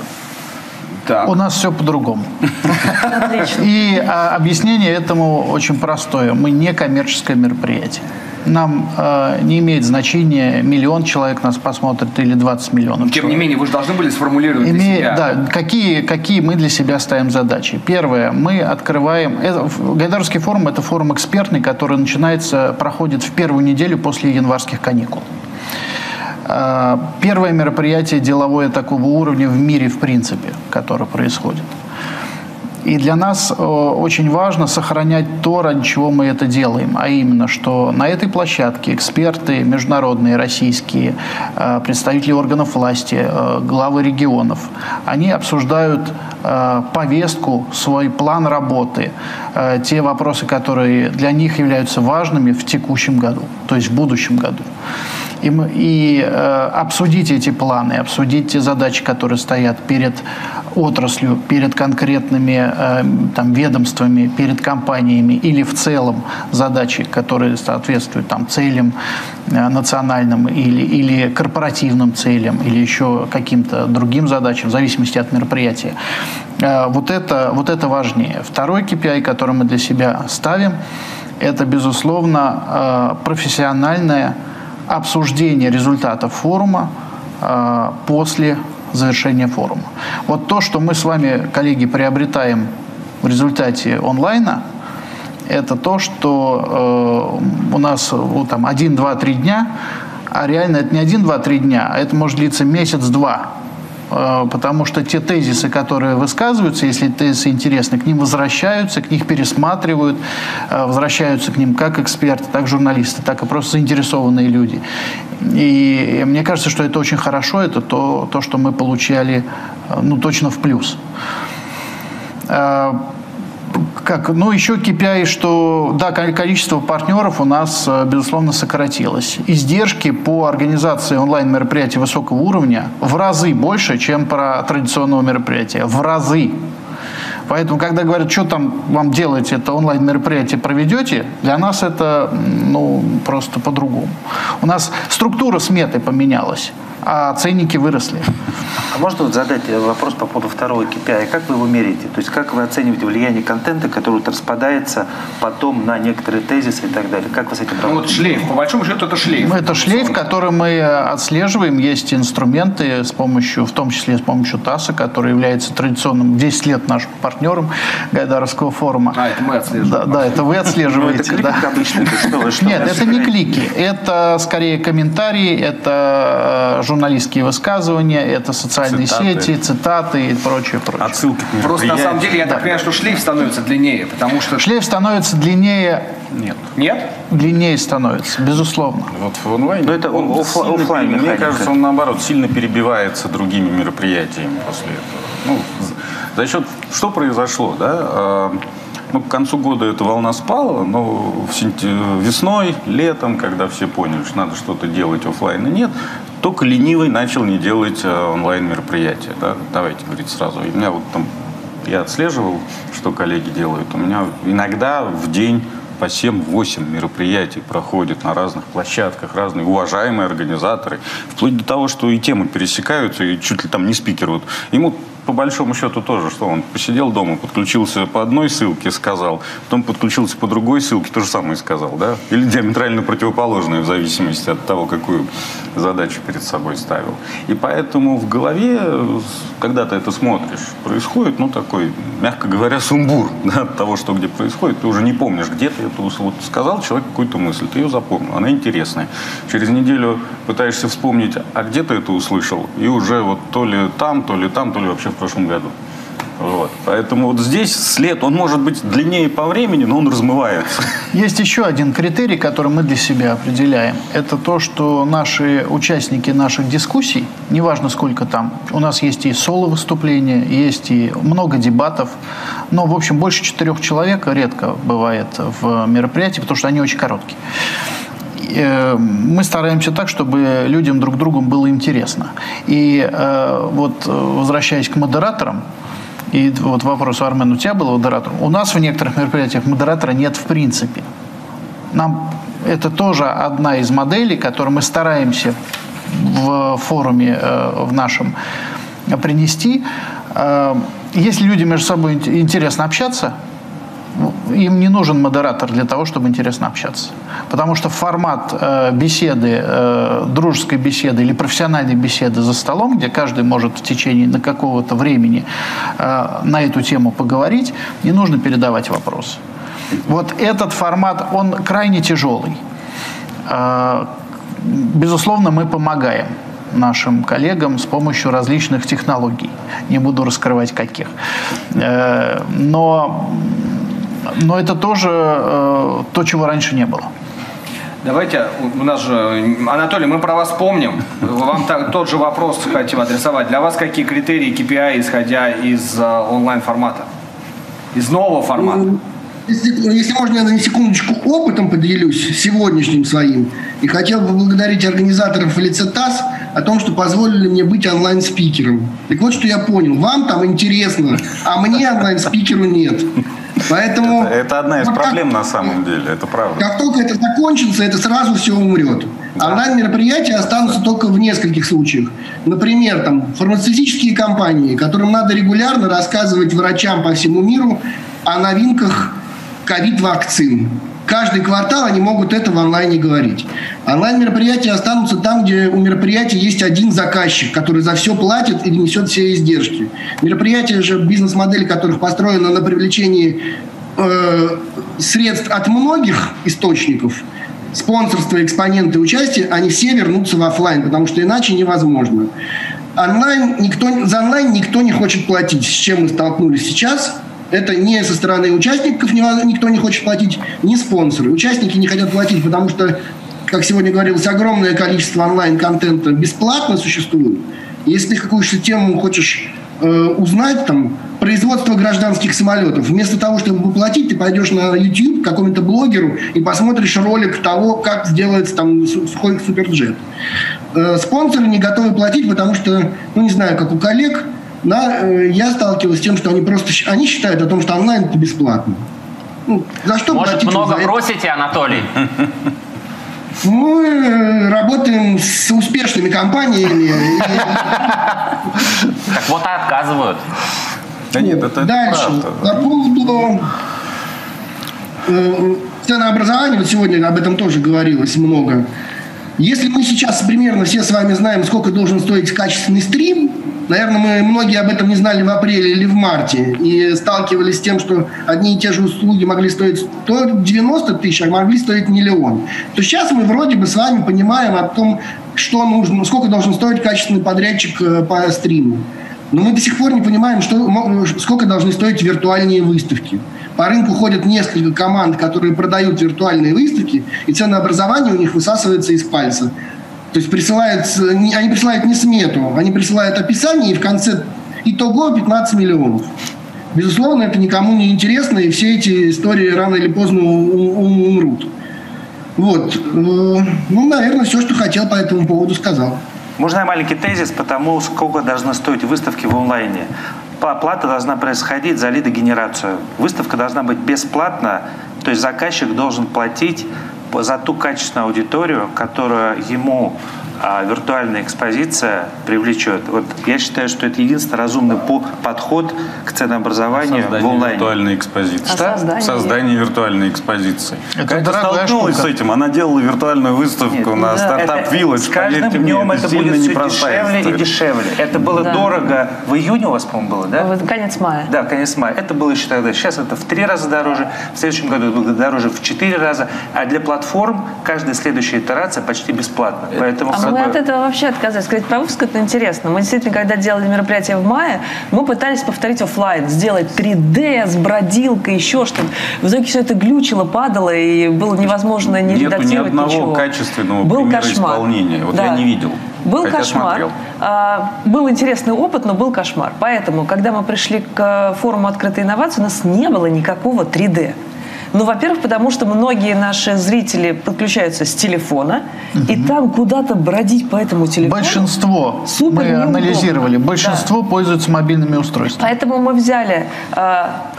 Так. У нас все по-другому. И объяснение этому очень простое. Мы не коммерческое мероприятие. Нам не имеет значения, миллион человек нас посмотрит или 20 миллионов. Тем не менее, вы же должны были сформулировать для себя. Да, какие мы для себя ставим задачи. Первое, мы открываем... Гайдаровский форум – это форум экспертный, который проходит в первую неделю после январских каникул. Первое мероприятие деловое такого уровня в мире, в принципе, которое происходит. И для нас очень важно сохранять то, ради чего мы это делаем. А именно, что на этой площадке эксперты международные, российские, представители органов власти, главы регионов, они обсуждают повестку, свой план работы, те вопросы, которые для них являются важными в текущем году, то есть в будущем году. И обсудить эти планы, обсудить те задачи, которые стоят перед отраслью, перед конкретными там, ведомствами, перед компаниями или в целом задачи, которые соответствуют там, целям национальным или корпоративным целям, или еще каким-то другим задачам, в зависимости от мероприятия. Вот это важнее. Второй KPI, который мы для себя ставим, это, безусловно, профессиональное обсуждение результатов форума после завершения форума. Вот то, что мы с вами, коллеги, приобретаем в результате онлайна, это то, что у нас там 1, 2, 3 дня, а реально это не 1, 2, 3 дня, а это может длиться месяц-два. Потому что те тезисы, которые высказываются, если тезисы интересны, к ним возвращаются, к них пересматривают, возвращаются к ним как эксперты, так журналисты, так и просто заинтересованные люди. И мне кажется, что это очень хорошо, это то, что мы получали, ну, точно в плюс. Ну, еще KPI, что, да, количество партнеров у нас, безусловно, сократилось. Издержки по организации онлайн-мероприятий высокого уровня в разы больше, чем про традиционного мероприятия. В разы. Поэтому, когда говорят, что там вам делаете, это онлайн-мероприятие проведете, для нас это, ну, просто по-другому. У нас структура сметы поменялась, а ценники выросли. А можно вот задать вопрос по поводу второго KPI? Как вы его меряете? То есть как вы оцениваете влияние контента, который распадается потом на некоторые тезисы и так далее? Как вы с этим работаете? Ну, вот шлейф. По большому счету это шлейф. Это шлейф, который мы отслеживаем. Есть инструменты, в том числе с помощью ТАССа, который является традиционным 10 лет нашим партнером Гайдаровского форума. А, это мы отслеживаем. Да, это вы отслеживаете. Это клики обычные? Нет, это не клики. Это скорее комментарии, это журналистские высказывания, это социальные сети, цитаты и прочее, прочее. Отсылки. Просто на самом деле, я так понимаю, что шлейф становится длиннее, потому что... Шлейф становится длиннее... Нет. Нет? Длиннее становится, безусловно. Вот в онлайне... Но это офлайн. Мне кажется, он наоборот сильно перебивается другими мероприятиями после этого. Ну, за счет... Что произошло, да? Ну, к концу года эта волна спала, но весной, летом, когда все поняли, что надо что-то делать, офлайна нет, только ленивый начал не делать онлайн-мероприятия. Да? Давайте говорить сразу. У меня вот там, я отслеживал, что коллеги делают. У меня иногда в день по 7-8 мероприятий проходят на разных площадках, разные уважаемые организаторы. Вплоть до того, что и темы пересекаются, и чуть ли там не спикер. Вот. Ему по большому счету тоже, что он посидел дома, подключился по одной ссылке, сказал, потом подключился по другой ссылке, то же самое сказал, да? Или диаметрально противоположное, в зависимости от того, какую задачу перед собой ставил. И поэтому в голове, когда ты это смотришь, происходит, ну, такой, мягко говоря, сумбур, да, от того, что где происходит. Ты уже не помнишь, где ты это вот сказал, человек какую-то мысль, ты ее запомнил, она интересная. Через неделю пытаешься вспомнить, а где ты это услышал, и уже вот то ли там, то ли там, то ли вообще в прошлом году. Вот. Поэтому вот здесь след, он может быть длиннее по времени, но он размывается. Есть еще один критерий, который мы для себя определяем. Это то, что наши участники наших дискуссий, неважно сколько там, у нас есть и соло-выступления, есть и много дебатов, но, в общем, больше 4 человек редко бывает в мероприятии, потому что они очень короткие. Мы стараемся так, чтобы людям друг другу было интересно. И вот, возвращаясь к модераторам, и вот вопрос, Армен, у тебя был модератор? У нас в некоторых мероприятиях модератора нет в принципе. Это тоже одна из моделей, которую мы стараемся в форуме в нашем принести. Если люди между собой интересно общаться, им не нужен модератор для того, чтобы интересно общаться. Потому что формат беседы, дружеской беседы или профессиональной беседы за столом, где каждый может в течение какого-то времени на эту тему поговорить, не нужно передавать вопрос. Вот этот формат, он крайне тяжелый. Безусловно, мы помогаем нашим коллегам с помощью различных технологий. Не буду раскрывать каких. Но это тоже то, чего раньше не было. Давайте, у нас же, Анатолий, мы про вас помним. Вам тот же вопрос хотим адресовать. Для вас какие критерии KPI, исходя из онлайн-формата? Из нового формата? Если можно, я на секундочку опытом поделюсь сегодняшним своим. И хотел бы благодарить организаторов в лице ТАСС о том, что позволили мне быть онлайн-спикером. Так вот, что я понял. Вам там интересно, а мне онлайн-спикеру нет. Поэтому это одна из проблем на самом деле, это правда. Как только это закончится, это сразу все умрет. Да. Онлайн-мероприятия останутся только в нескольких случаях. Например, там, фармацевтические компании, которым надо регулярно рассказывать врачам по всему миру о новинках ковид-вакцин. Каждый квартал они могут это в онлайне говорить. Онлайн-мероприятия останутся там, где у мероприятия есть один заказчик, который за все платит и несет все издержки. Мероприятия же, бизнес-модель которых построена на привлечении средств от многих источников, спонсорства, экспоненты, участия, они все вернутся в офлайн, потому что иначе невозможно. За онлайн никто не хочет платить, с чем мы столкнулись сейчас. Это не со стороны участников никто не хочет платить, ни спонсоры. Участники не хотят платить, потому что, как сегодня говорилось, огромное количество онлайн-контента бесплатно существует. Если ты какую-то тему хочешь узнать, там, производство гражданских самолетов, вместо того, чтобы платить, ты пойдешь на YouTube к какому-то блогеру и посмотришь ролик того, как сделается там сухой суперджет. Спонсоры не готовы платить, потому что, ну не знаю, как у коллег, я сталкивался с тем, что они считают о том, что онлайн это бесплатно. Ну, за что платить? Может, много просите, Анатолий? Мы работаем с успешными компаниями. Так вот и отказывают. Да нет, это дальше. По поводу ценообразования, вот сегодня об этом тоже говорилось много. Если мы сейчас примерно все с вами знаем, сколько должен стоить качественный стрим, наверное, многие об этом не знали в апреле или в марте и сталкивались с тем, что одни и те же услуги могли стоить 90 тысяч, а могли стоить миллион. То сейчас мы вроде бы с вами понимаем о том, что нужно, сколько должен стоить качественный подрядчик по стриму. Но мы до сих пор не понимаем, сколько должны стоить виртуальные выставки. По рынку ходят несколько команд, которые продают виртуальные выставки, и ценообразование у них высасывается из пальца. То есть они присылают не смету, они присылают описание, и в конце итого 15 миллионов. Безусловно, это никому не интересно, и все эти истории рано или поздно умрут. Вот. Ну, наверное, все, что хотел по этому поводу, сказал. Можно маленький тезис по тому, сколько должны стоить выставки в онлайне. Оплата должна происходить за лидогенерацию. Выставка должна быть бесплатна, то есть заказчик должен платить за ту качественную аудиторию, которую ему виртуальная экспозиция привлечет. Вот я считаю, что это единственный разумный подход к ценообразованию в онлайне. Виртуальной экспозиции. Создание виртуальной экспозиции. Катя столкнулась с этим. Она делала виртуальную выставку на Startup Village. С каждым днем это будет все дешевле и дешевле. Это было дорого. В июне у вас, по-моему, было, да? Конец мая. Да, конец мая. Это было еще тогда. Сейчас это в 3 раза дороже. В следующем году это будет дороже в 4 раза. А для платформы платформ каждая следующая итерация почти бесплатна. Поэтому, а мы от этого вообще отказались. Сказать про выпуск — это интересно. Мы действительно, когда делали мероприятие в мае, мы пытались повторить офлайн, сделать 3D с бродилкой, еще что-то. В итоге все это глючило, падало, и было невозможно не редактировать ничего. Нету ни одного качественного примера исполнения. Вот я не видел. Был кошмар. Был интересный опыт, но был кошмар. Поэтому, когда мы пришли к форуму «Открытые инновации», у нас не было никакого 3D. Ну, во-первых, потому что многие наши зрители подключаются с телефона, и там куда-то бродить по этому телефону. Большинство, мы анализировали, большинство пользуются мобильными устройствами. Поэтому мы взяли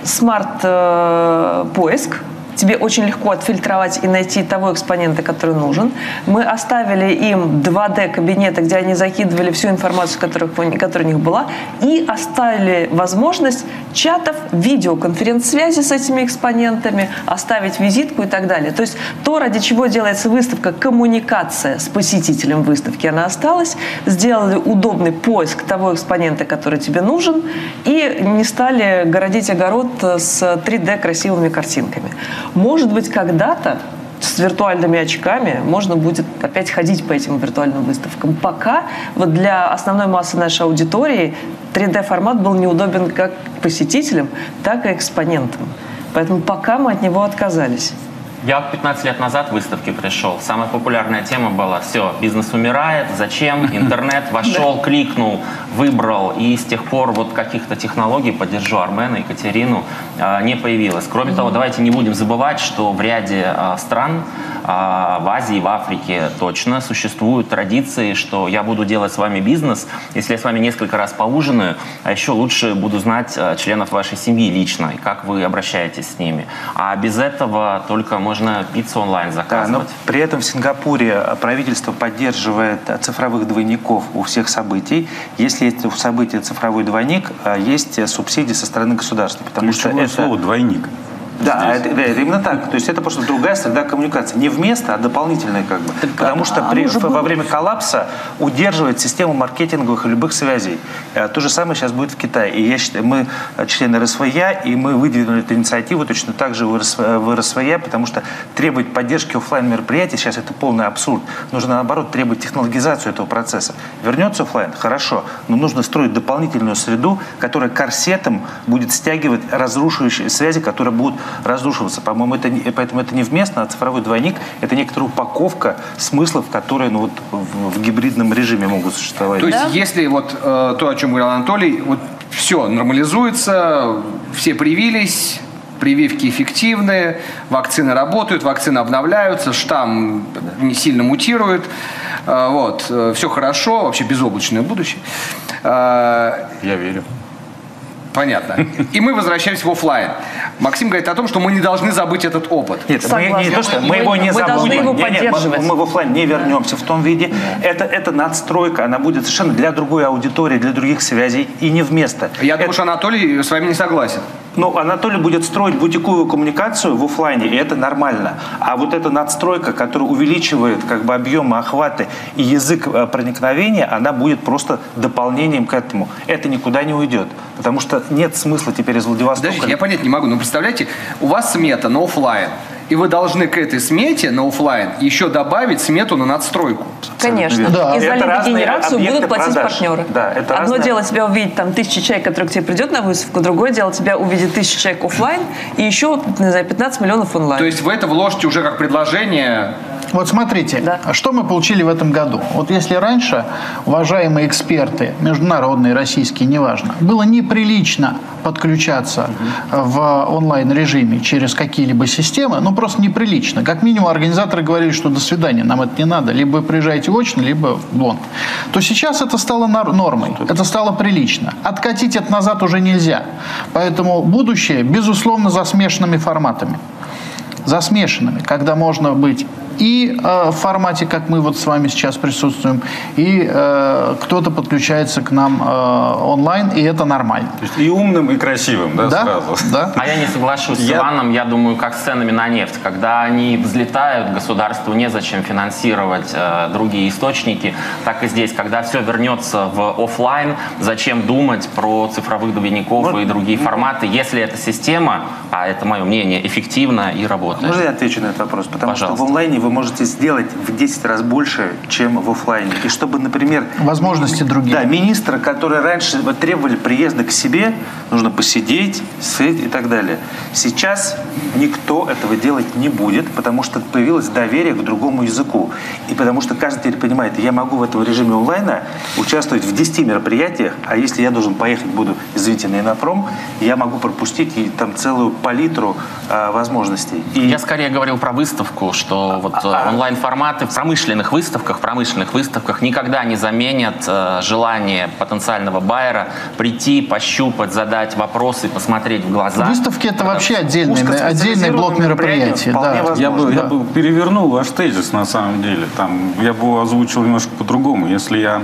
смарт-поиск. Тебе очень легко отфильтровать и найти того экспонента, который нужен. Мы оставили им 2D-кабинеты, где они закидывали всю информацию, которая у них была, и оставили возможность чатов, видеоконференц-связи с этими экспонентами, оставить визитку и так далее. То есть то, ради чего делается выставка, коммуникация с посетителем выставки, она осталась. Сделали удобный поиск того экспонента, который тебе нужен, и не стали городить огород с 3D красивыми картинками. Может быть, когда-то с виртуальными очками можно будет опять ходить по этим виртуальным выставкам. Пока вот для основной массы нашей аудитории 3D-формат был неудобен как посетителям, так и экспонентам. Поэтому пока мы от него отказались. Я 15 лет назад в выставке пришел. Самая популярная тема была: все, бизнес умирает, зачем, интернет, вошел, кликнул, выбрал. И с тех пор вот каких-то технологий, поддержу Армена, Екатерину, не появилось. Кроме того, давайте не будем забывать, что в ряде стран, в Азии, в Африке точно существуют традиции, что я буду делать с вами бизнес, если я с вами несколько раз поужинаю, а еще лучше буду знать членов вашей семьи лично, и как вы обращаетесь с ними. А без этого только можно пиццу онлайн заказывать. Да, но при этом в Сингапуре правительство поддерживает цифровых двойников у всех событий. Если есть у события цифровой двойник, есть субсидии со стороны государства. Потому что это слово «двойник». Да, это именно так. То есть это просто другая среда коммуникации. Не вместо, а дополнительная как бы. Так, потому что во время коллапса удерживает систему маркетинговых и любых связей. То же самое сейчас будет в Китае. И я считаю, мы члены РСВЯ, и мы выдвинули эту инициативу точно так же в РСВЯ, потому что требовать поддержки офлайн мероприятий сейчас — это полный абсурд. Нужно, наоборот, требовать технологизацию этого процесса. Вернется офлайн — хорошо, но нужно строить дополнительную среду, которая корсетом будет стягивать разрушающие связи, которые будут разрушиваться. По-моему, поэтому это невместно, а цифровой двойник — это некоторая упаковка смыслов, которые в гибридном режиме могут существовать. То есть, если то, о чем говорил Анатолий, все нормализуется, все привились, прививки эффективные, вакцины работают, вакцины обновляются, штамм не сильно мутирует, все хорошо, вообще безоблачное будущее. Я верю. Понятно. И мы возвращаемся в офлайн. Максим говорит о том, что мы не должны забыть этот опыт. Нет, мы его не забудем. Мы в офлайн не вернемся в том виде. Это надстройка, она будет совершенно для другой аудитории, для других связей и не вместо. Я думаю, что Анатолий с вами не согласен. Ну, Анатолий будет строить бутиковую коммуникацию в офлайне, и это нормально. А эта надстройка, которая увеличивает объемы, охваты и язык проникновения, она будет просто дополнением к этому. Это никуда не уйдет, потому что нет смысла теперь из Владивостока. Подождите, я понять не могу, но представляете, у вас смета на офлайн, и вы должны к этой смете на офлайн еще добавить смету на надстройку. Конечно. Да. И за лидогенерацию будут платить партнеры. Да, Одно дело тебя увидеть там 1000 человек, которые к тебе придет на выставку, другое дело тебя увидит 1000 человек офлайн и еще, не знаю, 15 миллионов онлайн. То есть вы это вложите уже как предложение. Смотрите, что мы получили в этом году. Если раньше, уважаемые эксперты, международные, российские, неважно, было неприлично подключаться в онлайн-режиме через какие-либо системы, просто неприлично. Как минимум организаторы говорили, что до свидания, нам это не надо. Либо приезжайте очно, либо в Лондон. То сейчас это стало нормой, это стало прилично. Откатить это назад уже нельзя. Поэтому будущее, безусловно, за смешанными форматами. За смешанными, когда можно быть и в формате, как мы с вами сейчас присутствуем, и кто-то подключается к нам онлайн, и это нормально. То есть и умным, и красивым, да, сразу? Да. А я не соглашусь с Иваном, я думаю, как с ценами на нефть. Когда они взлетают, государству незачем финансировать другие источники, так и здесь. Когда все вернется в офлайн, зачем думать про цифровых двойников и другие форматы, если эта система, а это мое мнение, эффективно и работает. Можно я отвечу на этот вопрос? Потому Пожалуйста. Что в онлайне вы можете сделать в 10 раз больше, чем в офлайне. И чтобы, например... Возможности другие. Да, министра, которые раньше требовали приезда к себе, нужно посидеть, сидеть и так далее. Сейчас никто этого делать не будет, потому что появилось доверие к другому языку. И потому что каждый теперь понимает, я могу в этом режиме онлайна участвовать в 10 мероприятиях, а если я должен поехать, буду, извините, на Иннопром, я могу пропустить и там целую палитру возможностей. И... Я скорее говорил про выставку, что вот онлайн-форматы в промышленных выставках никогда не заменят желание потенциального байера прийти, пощупать, задать вопросы, посмотреть в глаза. Выставки — это вообще отдельный блок мероприятий. Да. Я бы перевернул ваш тезис, на самом деле. Там, я бы озвучил немножко по-другому. Если я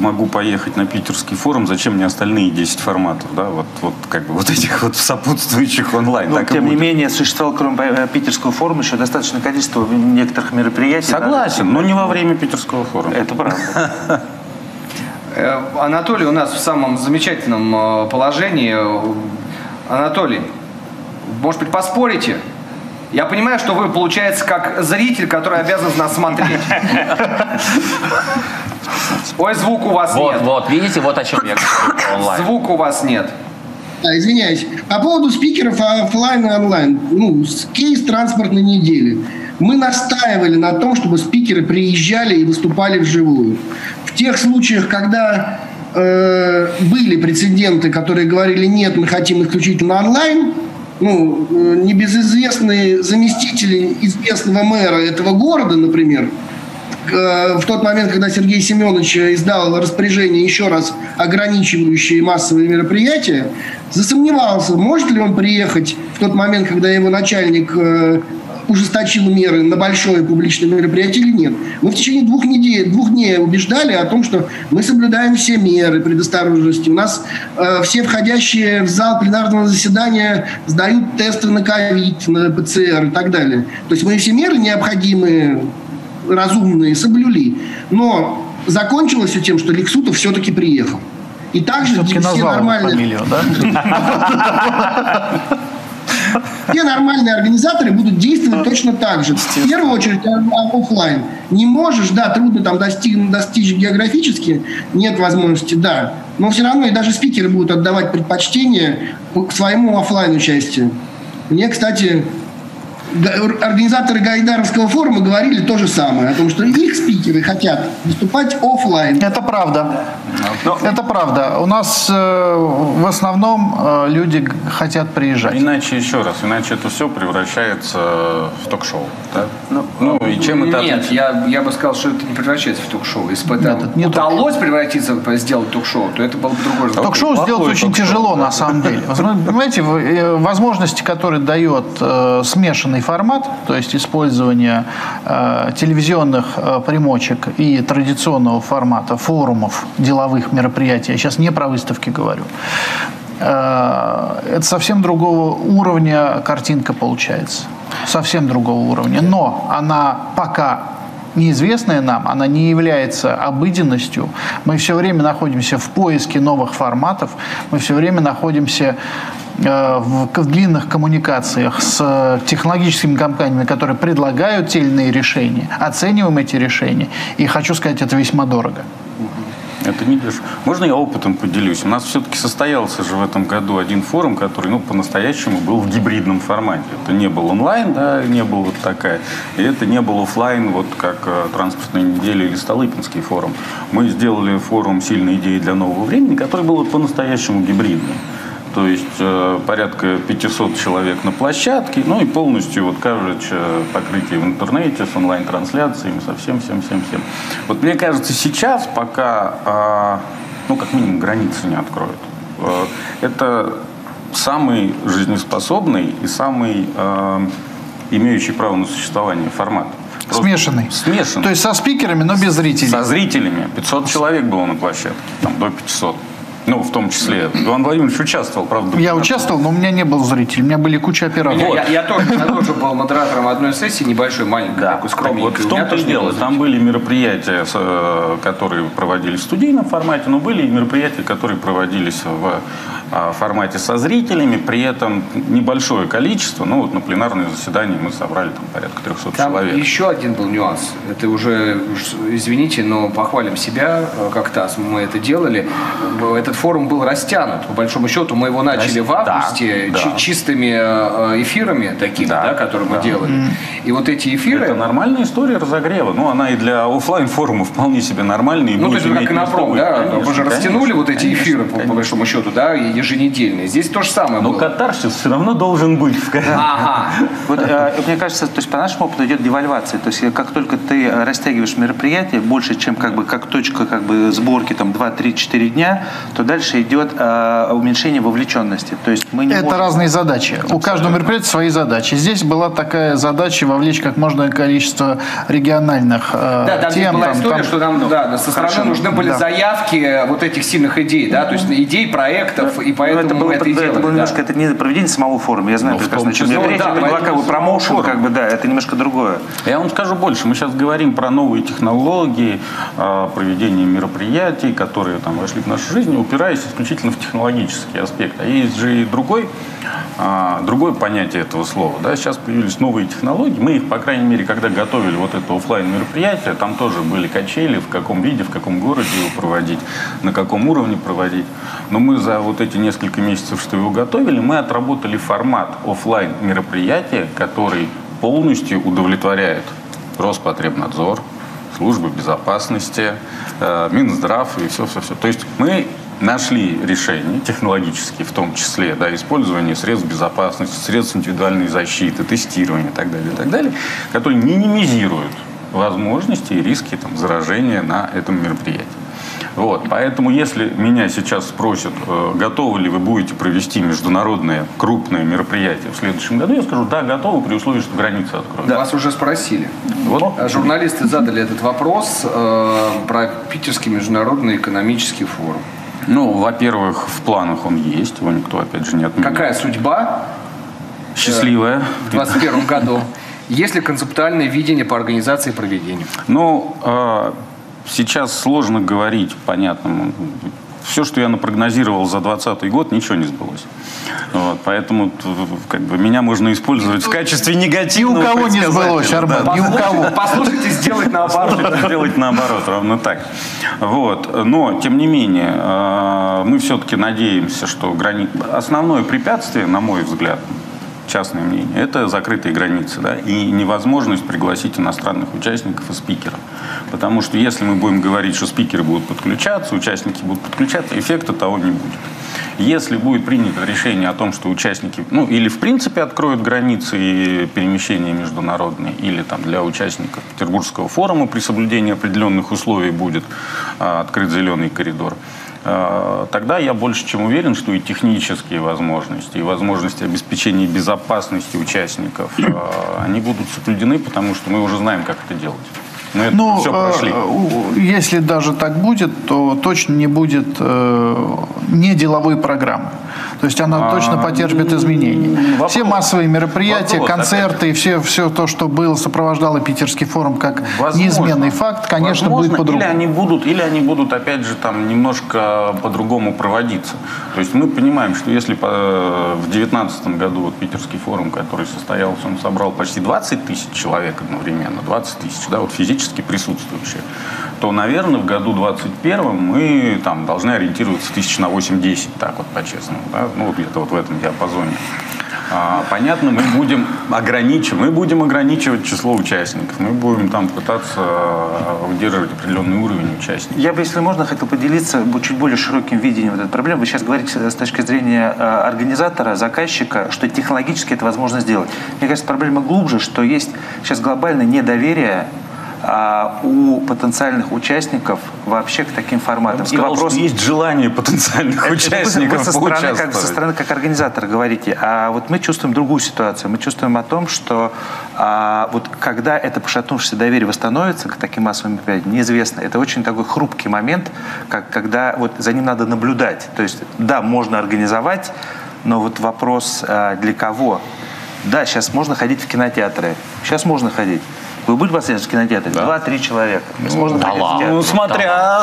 могу поехать на Питерский форум, зачем мне остальные 10 форматов, да, вот этих сопутствующих онлайн. Но, тем не менее, существовал, кроме Питерского форума, еще достаточное количество некоторых мероприятий. Согласен, но не во время Питерского форума. Это правда. Анатолий у нас в самом замечательном положении. Анатолий, может быть, поспорите? Я понимаю, что вы, получается, как зритель, который обязан нас смотреть. Ой, звук у вас нет. Вот, видите, вот о чем я говорю. Звук у вас нет. Да, извиняюсь. По поводу спикеров офлайн и онлайн. Кейс транспортной недели. Мы настаивали на том, чтобы спикеры приезжали и выступали вживую. В тех случаях, когда были прецеденты, которые говорили, нет, мы хотим исключительно онлайн, небезызвестные заместители известного мэра этого города, например, в тот момент, когда Сергей Семенович издал распоряжение, еще раз ограничивающее массовые мероприятия, засомневался, может ли он приехать в тот момент, когда его начальник ужесточил меры, на большое публичное мероприятие или нет. Мы в течение двух дней убеждали о том, что мы соблюдаем все меры предосторожности. У нас все входящие в зал пленарного заседания сдают тесты на ковид, на ПЦР и так далее. То есть мы все меры необходимые, разумные, соблюли. Но закончилось все тем, что Лексутов все-таки приехал. И также все нормальные... Все нормальные организаторы будут действовать точно так же. В первую очередь офлайн. Не можешь, да, трудно там достичь географически, нет возможности, да. Но все равно и даже спикеры будут отдавать предпочтение к своему офлайн участию. Мне, кстати, организаторы Гайдаровского форума говорили то же самое, о том, что их спикеры хотят выступать офлайн. Это правда. Это правда. У нас в основном люди хотят приезжать. Иначе это все превращается в ток-шоу. Да? И чем это? Нет, я бы сказал, что это не превращается в ток-шоу. Если бы это удалось превратиться, сделать ток-шоу, то это было бы другое. Ток-шоу сделать очень тяжело, на самом деле. Понимаете, возможности, которые дает смешанный формат, то есть использование телевизионных примочек и традиционного формата форумов, деловых мероприятий, я сейчас не про выставки говорю, это совсем другого уровня картинка получается, совсем другого уровня, но она пока неизвестная нам, она не является обыденностью, мы все время находимся в поиске новых форматов, мы все время находимся в длинных коммуникациях с технологическими компаниями, которые предлагают те или иные решения, оцениваем эти решения, и хочу сказать, это весьма дорого. Это не дешево. Можно я опытом поделюсь? У нас все-таки состоялся же в этом году один форум, который, по-настоящему был в гибридном формате. Это не был онлайн, да, не был вот такая. И это не был офлайн, вот как Транспортная неделя или Столыпинский форум. Мы сделали форум «Сильные идеи для нового времени», который был по-настоящему гибридный. То есть порядка 500 человек на площадке, и полностью каверидж покрытие в интернете с онлайн-трансляциями, со всем. Вот мне кажется, сейчас пока, как минимум, границы не откроют. Это самый жизнеспособный и самый имеющий право на существование формат. Просто смешанный. То есть со спикерами, но без зрителей. Со зрителями. 500 человек было на площадке, до 500. В том числе. Иван Владимирович участвовал, правда? Я участвовал, но у меня не был зритель. У меня были куча операторов. Я тоже был модератором одной сессии, небольшой, маленькой, такой скромненькой. Вот в том-то и дело. Там были мероприятия, которые проводились в студийном формате, но были и мероприятия, которые проводились в формате со зрителями, при этом небольшое количество, ну вот на пленарное заседание мы собрали там порядка 300 человек. Там еще один был нюанс, это уже, извините, но похвалим себя, как ТАСС, мы это делали, этот форум был растянут, по большому счету мы его начали в августе, да. Чистыми эфирами такими, да, которые мы делали. И вот эти эфиры... Это нормальная история разогрева, ну она и для офлайн форума вполне себе нормальная. И ну то есть как Иннопром, да, мы же растянули вот эти эфиры, по большому счету, да, еженедельные. Здесь то же самое было. Но катарсис все равно должен быть. Ага. Вот, мне кажется, то есть по нашему опыту идет девальвация. То есть как только ты растягиваешь мероприятие больше, чем как точка сборки там 2-3-4 дня, то дальше идет уменьшение вовлеченности. То есть мы не можем... разные задачи. Абсолютно. У каждого мероприятия свои задачи. Здесь была такая задача вовлечь как можно количество региональных тем. Была история, что нам со стороны нужны были заявки вот этих сильных идей, да, то есть идей, проектов. И поэтому это было немножко, это не проведение самого форума, я знаю прекрасно, о чем я речь, это была промоушен, это немножко другое. Я вам скажу больше, мы сейчас говорим про новые технологии, проведение мероприятий, которые там вошли в нашу жизнь, упираясь исключительно в технологический аспект. А есть же и другое понятие этого слова, да, сейчас появились новые технологии, мы их, по крайней мере, когда готовили вот это офлайн мероприятие, там тоже были качели, в каком виде, в каком городе его проводить, на каком уровне проводить, но мы за вот эти несколько месяцев, что его готовили, мы отработали формат офлайн мероприятия, который полностью удовлетворяет Роспотребнадзор, службы безопасности, Минздрав и все-все-все. То есть мы нашли решения технологические, в том числе, да, использование средств безопасности, средств индивидуальной защиты, тестирования и так далее, которые минимизируют возможности и риски там, заражения на этом мероприятии. Вот, поэтому, если меня сейчас спросят, готовы ли вы будете провести международное крупное мероприятие в следующем году, я скажу, да, готовы, при условии, что границы откроют. Да. Вас уже спросили. Вот. Журналисты задали этот вопрос про Питерский международный экономический форум. Ну, во-первых, в планах он есть, его никто, опять же, не отменял. Какая судьба? Счастливая. В 2021 году. Есть ли концептуальное видение по организации и проведению? Ну, сейчас сложно говорить, понятно. Все, что я напрогнозировал за 2020 год, ничего не сбылось. Вот, поэтому меня можно использовать в качестве негативного. Ни у кого не сбылось, Армен, да. Ни у кого. Послушайте, сделать наоборот. Ровно так. Вот. Но, тем не менее, мы все-таки надеемся, что основное препятствие, на мой взгляд, частное мнение, это закрытые границы, да, и невозможность пригласить иностранных участников и спикеров. Потому что если мы будем говорить, что спикеры будут подключаться, участники будут подключаться, эффекта того не будет. Если будет принято решение о том, что участники, ну, или в принципе откроют границы и перемещения международные, или там для участников Петербургского форума при соблюдении определенных условий будет открыт зеленый коридор, тогда я больше чем уверен, что и технические возможности, и возможности обеспечения безопасности участников, они будут соблюдены, потому что мы уже знаем, как это делать. Мы все прошли. Если даже так будет, то точно не будет не деловой программы. То есть она точно потерпит изменения. Все массовые мероприятия, концерты, все то, что было, сопровождало Питерский форум как неизменный факт, конечно, будет по-другому. Или они будут, опять же, там немножко по-другому проводиться. То есть мы понимаем, что если в 2019 году вот Питерский форум, который состоялся, он собрал почти 20 тысяч человек одновременно, 20 тысяч, да, вот физически присутствующие, то, наверное, в году 2021 мы там должны ориентироваться 1000 на 8-10, так вот по-честному. Да? Ну, где-то вот в этом диапазоне. Понятно, мы будем ограничивать число участников, мы будем там пытаться удерживать определенный уровень участников. Я бы, если можно, хотел поделиться чуть более широким видением вот этой проблемы. Вы сейчас говорите с точки зрения организатора, заказчика, что технологически это возможно сделать. Мне кажется, проблема глубже, что есть сейчас глобальное недоверие у потенциальных участников вообще к таким форматам. И сказал, вопрос... есть желание потенциальных участников со стороны как организатор говорите. А вот мы чувствуем другую ситуацию. Мы чувствуем о том, что вот когда это пошатнувшееся доверие восстановится к таким массовым мероприятиям, неизвестно. Это очень такой хрупкий момент, когда вот за ним надо наблюдать. То есть, да, можно организовать, но вот вопрос для кого? Да, сейчас можно ходить в кинотеатры, сейчас можно ходить. Вы были в последних кинотеатрах? Да. 2-3 человека. Возможно, да ладно. Ну, смотря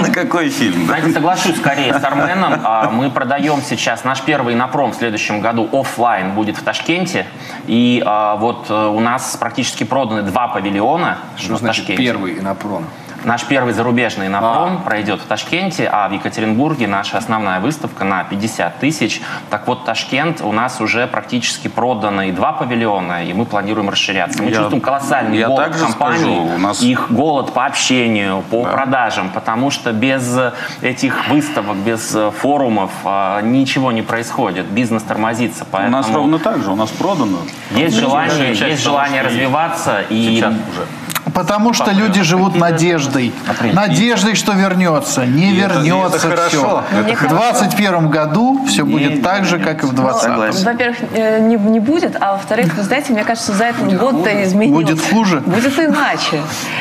на какой фильм. Знаете, соглашусь скорее с Арменом. Мы продаем сейчас наш первый Иннопром в следующем году офлайн будет в Ташкенте. И вот у нас практически проданы 2 павильона. Что значит первый Иннопром? Наш первый зарубежный Иннопром пройдет в Ташкенте, а в Екатеринбурге наша основная выставка на 50 тысяч. Так вот, Ташкент у нас уже практически проданы 2 павильона, и мы планируем расширяться. Мы чувствуем колоссальный голод компаний, их голод по общению, по продажам, потому что без этих выставок, без форумов ничего не происходит, бизнес тормозится. Поэтому у нас ровно так же, у нас продано. Есть желание развиваться. Потому что люди живут надеждой. Надеждой, что вернется. Не вернется все. В 2021 году все будет так же, как и в 2020. Во-первых, не будет, а во-вторых, вы знаете, мне кажется, за этот год-то изменилось. Будет хуже? Будет иначе.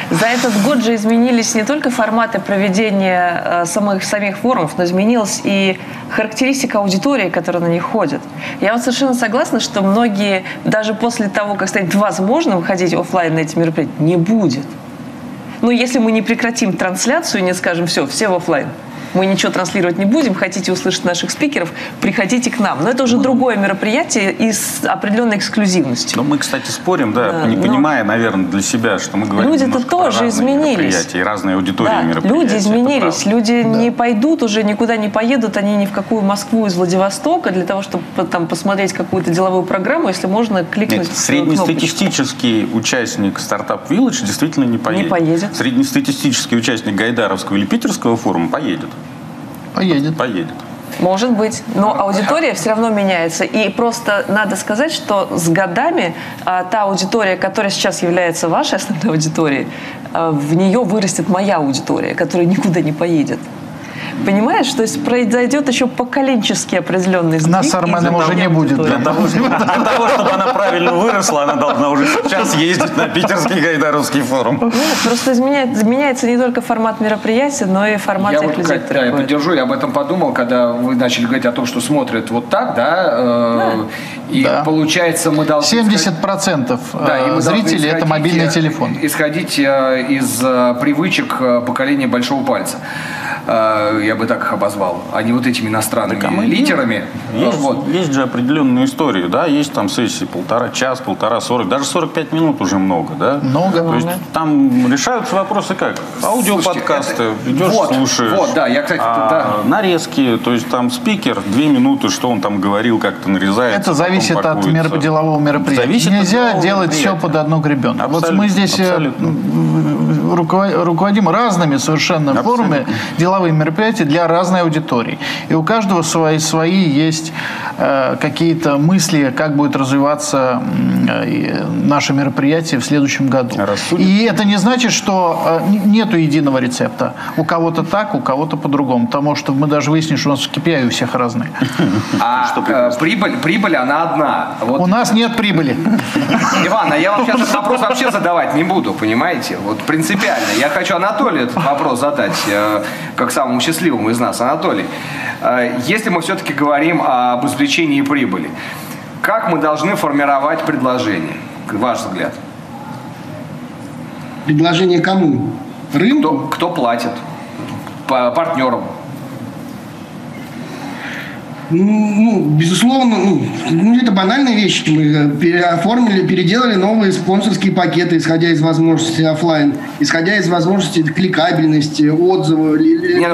За этот год же изменились не только форматы проведения самих форумов, но изменилась и характеристика аудитории, которая на них ходит. Я вот совершенно согласна, что многие, даже после того, как станет возможно выходить офлайн на эти мероприятия, не будет. Но если мы не прекратим трансляцию и не скажем, все в офлайн, мы ничего транслировать не будем, хотите услышать наших спикеров, приходите к нам. Но это уже другое мероприятие и с определенной эксклюзивностью. Но мы, кстати, спорим, понимая, наверное, для себя, что мы говорим. Люди-то тоже изменились. И разные аудитории мероприятий. Люди изменились. Люди не пойдут уже, никуда не поедут, они ни в какую Москву из Владивостока для того, чтобы там посмотреть какую-то деловую программу, если можно кликнуть. Нет, среднестатистический участник Startup Village действительно не поедет. Среднестатистический участник Гайдаровского или Питерского форума поедет. Поедет. Может быть. Но аудитория все равно меняется. И просто надо сказать, что с годами та аудитория, которая сейчас является вашей основной аудиторией, в нее вырастет моя аудитория, которая никуда не поедет. Понимаешь, то есть произойдет еще поколенчески определенный сдвиг. Нас с Арменом уже не будет. Для того, чтобы она правильно выросла, она должна уже сейчас ездить на Питерский Гайдаровский форум. Нет, просто изменяется не только формат мероприятия, но и формат реквизитора. Я поддержу, я об этом подумал, когда вы начали говорить о том, что смотрят вот так, и получается мы должны... 70% зрителей – это мобильный телефон. Исходить из привычек поколения большого пальца. Я бы так их обозвал, а не вот этими иностранными лидерами. Есть же определенную историю, да, есть там сессии полтора, час, полтора, 40, даже 45 минут уже много, да? То есть там решаются вопросы как? Аудиоподкасты, идешь, слушаешь. Нарезки, то есть там спикер 2 минуты, что он там говорил, как-то нарезает. Это зависит от делового мероприятия. Нельзя делать все под одну гребенку. Вот мы здесь руководим разными совершенно форумами, деловые мероприятия для разной аудитории. И у каждого свои есть какие-то мысли, как будет развиваться наше мероприятие в следующем году. И это не значит, что нету единого рецепта. У кого-то так, у кого-то по-другому. Потому что мы даже выяснили, что у нас KPI у всех разные. А прибыль, она одна. У нас нет прибыли. Иван, а я вам сейчас вопрос вообще задавать не буду, понимаете? Вот принципиально. Я хочу Анатолию этот вопрос задать, как самому счастливому из нас. Анатолий, если мы все-таки говорим об извлечении прибыли, как мы должны формировать предложение, ваш взгляд? Предложение кому? Рынку? Кто платит? Партнерам? Безусловно, это банальная вещь. Мы переоформили, переделали новые спонсорские пакеты, исходя из возможностей офлайн, исходя из возможностей кликабельности, отзывы.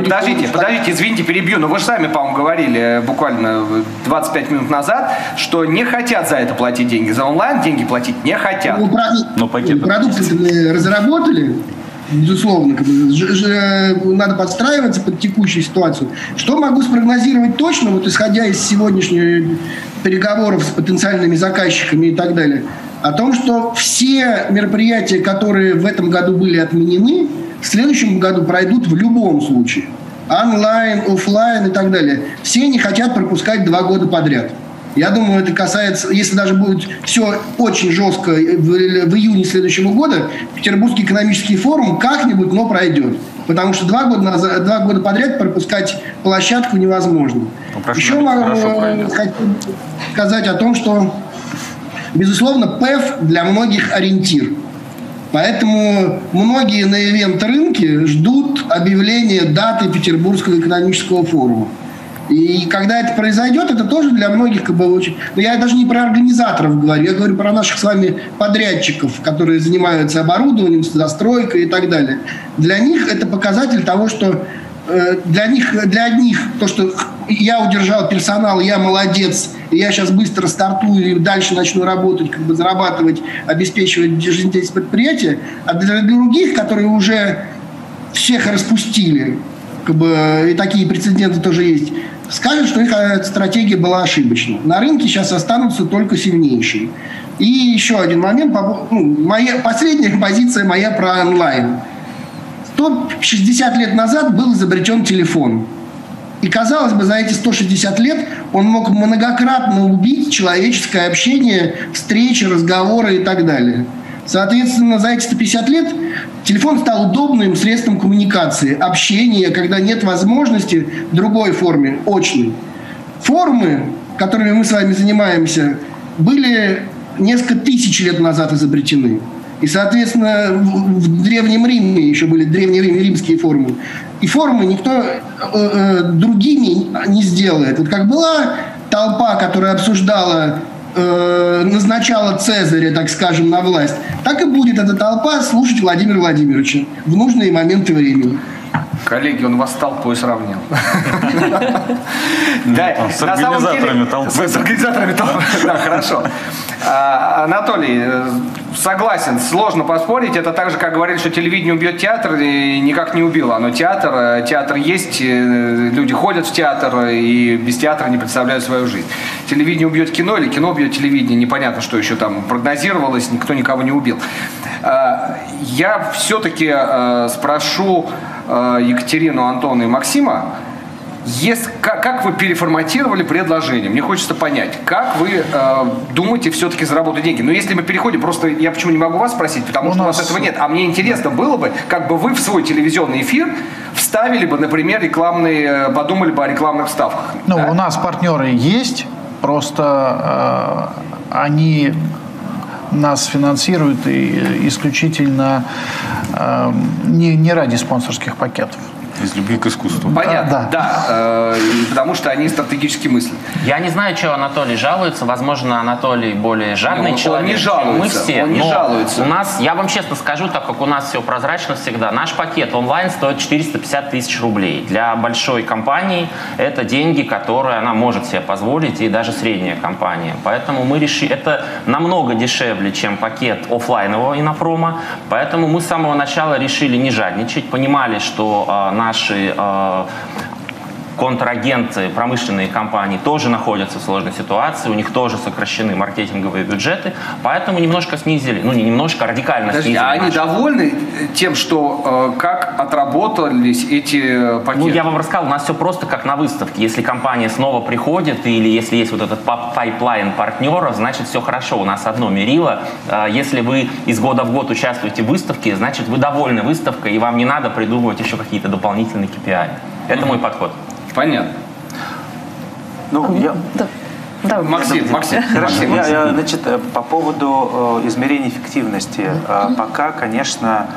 Подождите, извините, перебью, но вы же сами, по-моему, говорили буквально 25 минут назад, что не хотят за это платить деньги. За онлайн деньги платить не хотят. Продукты разработали. Безусловно, надо подстраиваться под текущую ситуацию. Что могу спрогнозировать точно, исходя из сегодняшних переговоров с потенциальными заказчиками и так далее, о том, что все мероприятия, которые в этом году были отменены, в следующем году пройдут в любом случае. Онлайн, офлайн и так далее. Все не хотят пропускать 2 года подряд. Я думаю, это касается, если даже будет все очень жестко в июне следующего года, Петербургский экономический форум как-нибудь, но пройдет. Потому что 2 года подряд пропускать площадку невозможно. Еще могу сказать о том, что, безусловно, ПЭФ для многих ориентир. Поэтому многие на ивент-рынке ждут объявления даты Петербургского экономического форума. И когда это произойдет, это тоже для многих как бы очень... Но я даже не про организаторов говорю, я говорю про наших с вами подрядчиков, которые занимаются оборудованием, застройкой и так далее. Для них это показатель того, что... Для одних то, что я удержал персонал, я молодец, я сейчас быстро стартую и дальше начну работать, как бы зарабатывать, обеспечивать жизнедеятельность предприятия, а для других, которые уже всех распустили, как бы, и такие прецеденты тоже есть, скажут, что их стратегия была ошибочна. На рынке сейчас останутся только сильнейшие. И еще один момент, последняя позиция моя про онлайн. 160 лет назад был изобретен телефон. И, казалось бы, за эти 160 лет он мог многократно убить человеческое общение, встречи, разговоры и так далее. Соответственно, за эти 150 лет телефон стал удобным средством коммуникации, общения, когда нет возможности в другой форме, очной. Формы, которыми мы с вами занимаемся, были несколько тысяч лет назад изобретены. И, соответственно, в Древнем Риме еще были древнеримские формы. И формы никто другими не сделает. Вот как была толпа, которая обсуждала, назначала Цезаря, так скажем, на власть, так и будет эта толпа слушать Владимира Владимировича в нужные моменты времени. Коллеги, он вас с толпой сравнил. С организаторами толпы. С организаторами толпы, да, хорошо. Анатолий, согласен, сложно поспорить. Это так же, как говорили, что телевидение убьет театр, и никак не убило. Но театр есть, люди ходят в театр, и без театра не представляют свою жизнь. Телевидение убьет кино или кино убьет телевидение, непонятно, что еще там прогнозировалось, никто никого не убил. Я все-таки спрошу Екатерину, Антона и Максима, как вы переформатировали предложение? Мне хочется понять, как вы думаете все-таки заработать деньги? Но если мы переходим, просто я почему не могу вас спросить, потому что у нас этого нет. А мне интересно было бы, как бы вы в свой телевизионный эфир вставили бы, например, рекламные, подумали бы о рекламных вставках. Ну, да? У нас партнеры есть, просто они нас финансируют исключительно не ради спонсорских пакетов. Из любви к искусству. Понятно, да. Потому что они стратегически мыслят. Я не знаю, чего Анатолий жалуется. Возможно, Анатолий более жадный человек. Он не жалуется. Мы все. Он не жалуется. У нас, я вам честно скажу, так как у нас все прозрачно всегда, наш пакет онлайн стоит 450 тысяч рублей. Для большой компании это деньги, которые она может себе позволить, и даже средняя компания. Поэтому мы решили, это намного дешевле, чем пакет офлайнового Иннопрома. Поэтому мы с самого начала решили не жадничать, понимали, что наши контрагенты, промышленные компании тоже находятся в сложной ситуации, у них тоже сокращены маркетинговые бюджеты, поэтому немножко снизили, радикально снизили. А они довольны тем, что как отработались эти пакеты? Ну, я вам рассказал, у нас все просто как на выставке. Если компания снова приходит или если есть вот этот пайплайн партнеров, значит все хорошо, у нас одно мерило. Если вы из года в год участвуете в выставке, значит вы довольны выставкой и вам не надо придумывать еще какие-то дополнительные KPI. Это мой подход. Понятно. Максим. Значит, по поводу измерения эффективности. Пока, конечно,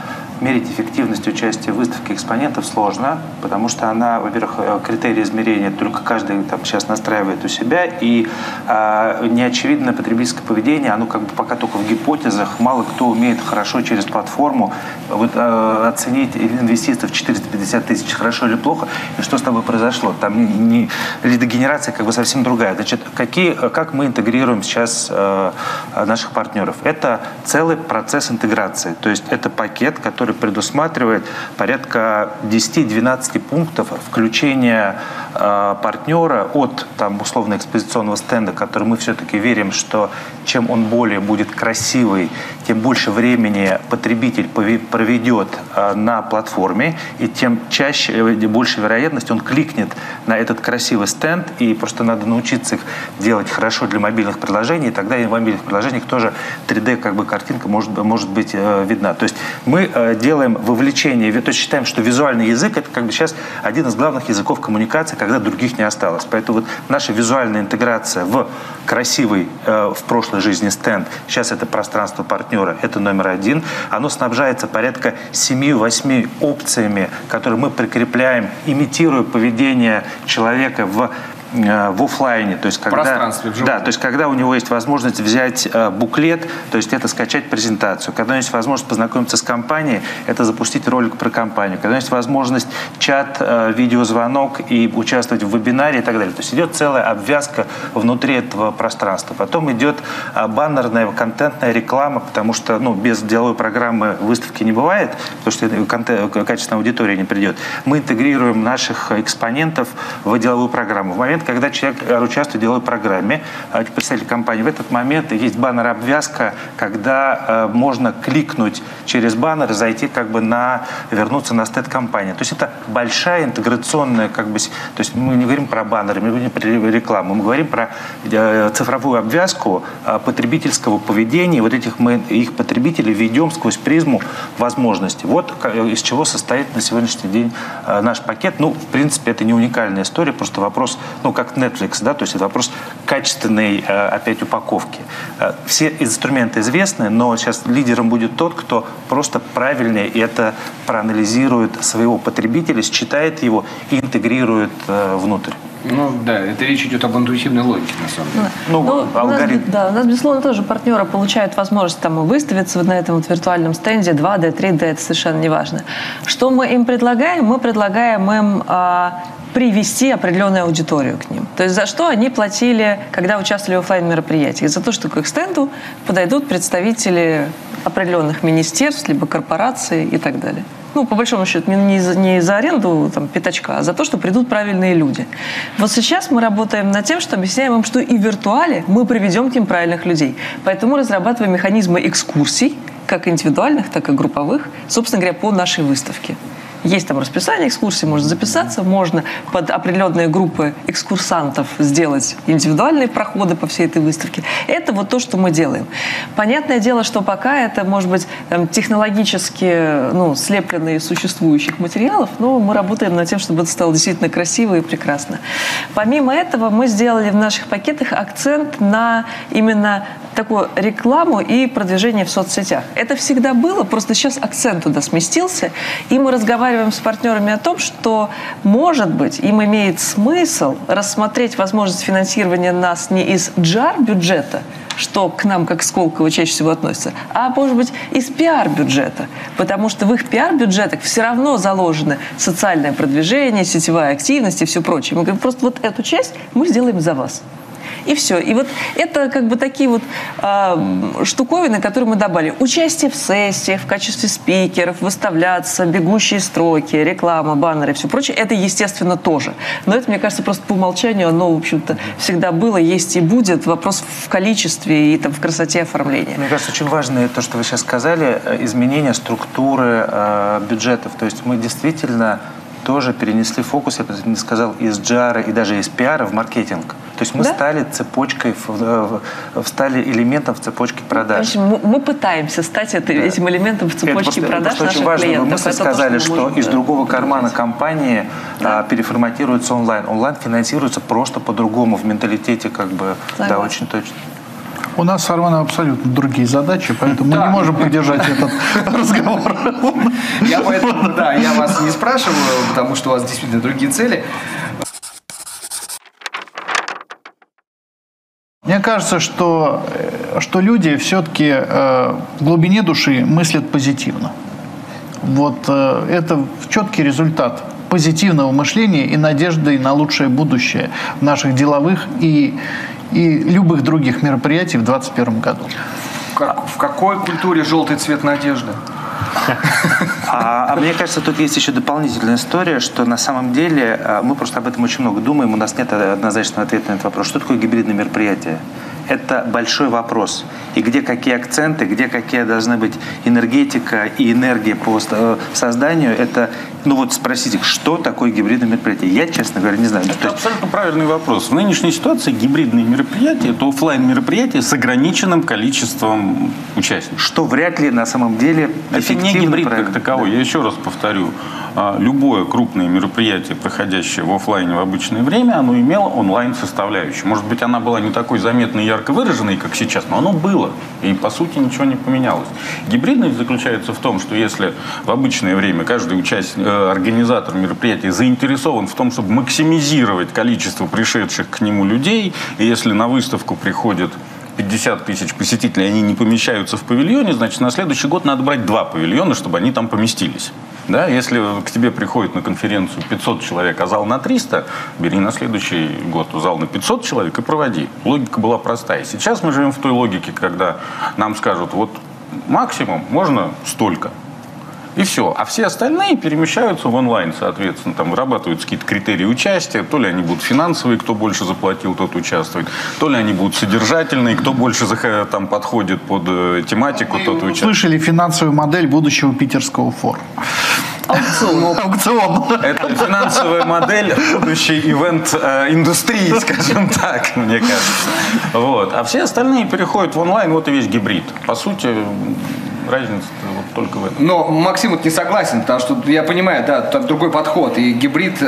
мерить эффективность участия в выставке экспонентов сложно, потому что она, во-первых, критерии измерения только каждый там сейчас настраивает у себя, и неочевидное потребительское поведение, оно как бы пока только в гипотезах, мало кто умеет хорошо через платформу оценить инвестиций в 450 тысяч хорошо или плохо, и что с тобой произошло. Там лидогенерация как бы совсем другая. Значит, как мы интегрируем сейчас наших партнеров? Это целый процесс интеграции, то есть это пакет, который предусматривает порядка 10-12 пунктов включения партнера от там, условно экспозиционного стенда, который мы все-таки верим, что чем он более будет красивый, тем больше времени потребитель проведет на платформе, и тем чаще, больше вероятность он кликнет на этот красивый стенд, и просто надо научиться их делать хорошо для мобильных приложений, и тогда и в мобильных приложениях тоже 3D как бы картинка может быть видна. То есть мы делаем вовлечение, то есть считаем, что визуальный язык это как бы сейчас один из главных языков коммуникации, когда других не осталось. Поэтому вот наша визуальная интеграция в красивый в прошлой жизни стенд, сейчас это пространство партнера, это номер один, оно снабжается порядка 7-8 опциями, которые мы прикрепляем, имитируя поведение человека в офлайне, то есть, когда, да, то есть когда у него есть возможность взять буклет, то есть это скачать презентацию, когда у него есть возможность познакомиться с компанией, это запустить ролик про компанию, когда у него есть возможность чат, видеозвонок и участвовать в вебинаре и так далее. То есть идет целая обвязка внутри этого пространства. Потом идет баннерная, контентная реклама, потому что без деловой программы выставки не бывает, потому что качественная аудитория не придет. Мы интегрируем наших экспонентов в деловую программу. В момент, когда человек участвует в деловой программе, представитель компании, в этот момент есть баннер-обвязка, когда можно кликнуть через баннер и зайти вернуться на стенд компании. То есть это большая интеграционная, то есть мы не говорим про баннеры, мы не говорим про рекламу, мы говорим про цифровую обвязку потребительского поведения. Вот этих мы, их потребителей, ведем сквозь призму возможностей. Вот из чего состоит на сегодняшний день наш пакет. Ну, в принципе, это не уникальная история, просто вопрос, как Netflix, да, то есть это вопрос качественной, опять, упаковки. Все инструменты известны, но сейчас лидером будет тот, кто просто правильнее это проанализирует своего потребителя, считает его и интегрирует внутрь. Ну да, это речь идет об интуитивной логике, на самом деле. Алгоритм. У нас, безусловно, тоже партнеры получают возможность выставиться на этом виртуальном стенде, 2D, 3D, это совершенно не важно. Что мы им предлагаем? Мы предлагаем им привести определенную аудиторию к ним. То есть за что они платили, когда участвовали в офлайн-мероприятиях? За то, что к их стенду подойдут представители определенных министерств, либо корпораций и так далее. Ну, по большому счету, не за аренду пятачка, а за то, что придут правильные люди. Вот сейчас мы работаем над тем, что объясняем им, что и в виртуале мы приведем к ним правильных людей. Поэтому разрабатываем механизмы экскурсий, как индивидуальных, так и групповых, собственно говоря, по нашей выставке. Есть расписание экскурсий, можно записаться, можно под определенные группы экскурсантов сделать индивидуальные проходы по всей этой выставке. Это вот то, что мы делаем. Понятное дело, что пока это, может быть, технологически слепленные из существующих материалов, но мы работаем над тем, чтобы это стало действительно красиво и прекрасно. Помимо этого, мы сделали в наших пакетах акцент на именно такую рекламу и продвижение в соцсетях. Это всегда было, просто сейчас акцент туда сместился, и мы разговариваем с партнерами о том, что, может быть, им имеет смысл рассмотреть возможность финансирования нас не из джар-бюджета, что к нам, как к Сколково, чаще всего относится, а, может быть, из пиар-бюджета. Потому что в их пиар-бюджетах все равно заложено социальное продвижение, сетевая активность и все прочее. Мы говорим, просто вот эту часть мы сделаем за вас. И все. И вот это такие штуковины, которые мы добавили. Участие в сессиях, в качестве спикеров, выставляться, бегущие строки, реклама, баннеры и все прочее. Это, естественно, тоже. Но это, мне кажется, просто по умолчанию оно, в общем-то, всегда было, есть и будет. Вопрос в количестве и в красоте оформления. Мне кажется, очень важно то, что вы сейчас сказали, изменение структуры бюджетов. То есть мы действительно тоже перенесли фокус, я бы сказал, из джара и даже из пиара в маркетинг. То есть мы стали цепочкой, стали элементом в цепочке продаж. Мы пытаемся стать этим элементом в цепочке продаж наших клиентов. Мы сказали, что из другого кармана компании переформатируется онлайн. Онлайн финансируется просто по-другому, в менталитете да, очень точно. У нас с Арменом абсолютно другие задачи, поэтому мы не можем поддержать этот разговор. Я вас не спрашиваю, потому что у вас действительно другие цели. Мне кажется, что люди все-таки в глубине души мыслят позитивно. Вот это четкий результат позитивного мышления и надежды на лучшее будущее наших деловых и любых других мероприятий в 2021 году. В какой культуре желтый цвет надежды? А мне кажется, тут есть еще дополнительная история, что на самом деле мы просто об этом очень много думаем, у нас нет однозначного ответа на этот вопрос. Что такое гибридное мероприятие? Это большой вопрос. И где какие акценты, где какие должны быть энергетика и энергия по созданию, это, спросите, что такое гибридное мероприятие? Я, честно говоря, не знаю. Это абсолютно правильный вопрос. В нынешней ситуации гибридные мероприятия – это офлайн-мероприятия с ограниченным количеством участников. Что вряд ли на самом деле эффективно. Это не гибрид как таковой, я еще раз повторю. любое крупное мероприятие, проходящее в офлайне в обычное время, оно имело онлайн-составляющую. Может быть, она была не такой заметной и ярко выраженной, как сейчас, но оно было, и по сути ничего не поменялось. Гибридность заключается в том, что если в обычное время каждый организатор мероприятия заинтересован в том, чтобы максимизировать количество пришедших к нему людей, и если на выставку приходит 50 тысяч посетителей, они не помещаются в павильоне, значит, на следующий год надо брать 2 павильона, чтобы они там поместились. Да? Если к тебе приходит на конференцию 500 человек, а зал на 300, бери на следующий год зал на 500 человек и проводи. Логика была простая. Сейчас мы живем в той логике, когда нам скажут, вот максимум можно столько. И все. А все остальные перемещаются в онлайн, соответственно. Там вырабатываются какие-то критерии участия. То ли они будут финансовые, кто больше заплатил, тот участвует. То ли они будут содержательные, кто больше там подходит под тематику, тот участвует. Вы слышали финансовую модель будущего Питерского форума? Аукцион. Это финансовая модель будущей ивент-индустрии, скажем так, мне кажется. Вот. А все остальные переходят в онлайн. Вот и весь гибрид. По сути, разница вот только в этом. Но Максим вот не согласен, потому что я понимаю, да, там другой подход. И гибрид,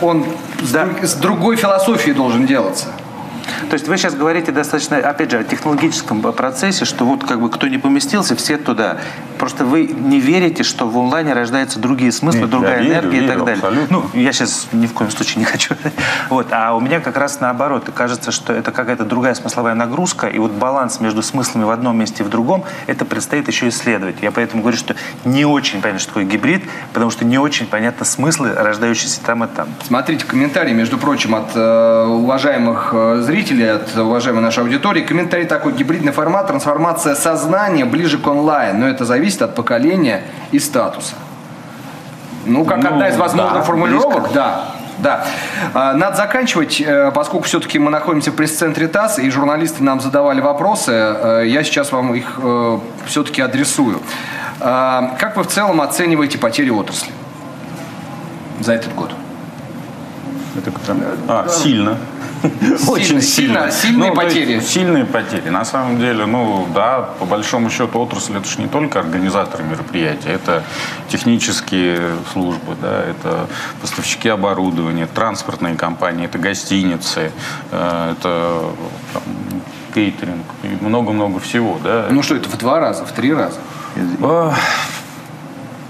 он да, с другой философией должен делаться. То есть вы сейчас говорите достаточно, опять же, о технологическом процессе, что вот как бы кто не поместился, все туда. Просто вы не верите, что в онлайне рождаются другие смыслы, нет, другая энергия и так далее. Абсолютно. Ну, я сейчас ни в коем случае не хочу. Вот. А у меня как раз наоборот. Кажется, что это какая-то другая смысловая нагрузка, и вот баланс между смыслами в одном месте и в другом, это предстоит еще исследовать. Я поэтому говорю, что не очень понятно, что такое гибрид, потому что не очень понятны смыслы, рождающиеся там и там. Смотрите, комментарии, между прочим, от уважаемых зрителей, от уважаемой нашей аудитории. Комментарий такой: гибридный формат, трансформация сознания ближе к онлайн, но это зависит от поколения и статуса. Ну, как одна из возможных, да, формулировок, да. Да. Надо заканчивать, поскольку все-таки мы находимся в пресс-центре ТАСС, и журналисты нам задавали вопросы, я сейчас вам их все-таки адресую. Как вы в целом оцениваете потери отрасли за этот год? Это сильно. Очень сильно. Сильные потери. Сильные потери. На самом деле, ну да, по большому счету отрасль — это же не только организаторы мероприятия, это технические службы, да, это поставщики оборудования, транспортные компании, это гостиницы, это там, кейтеринг и много-много всего. Да. Ну что, это в 2 раза, в 3 раза?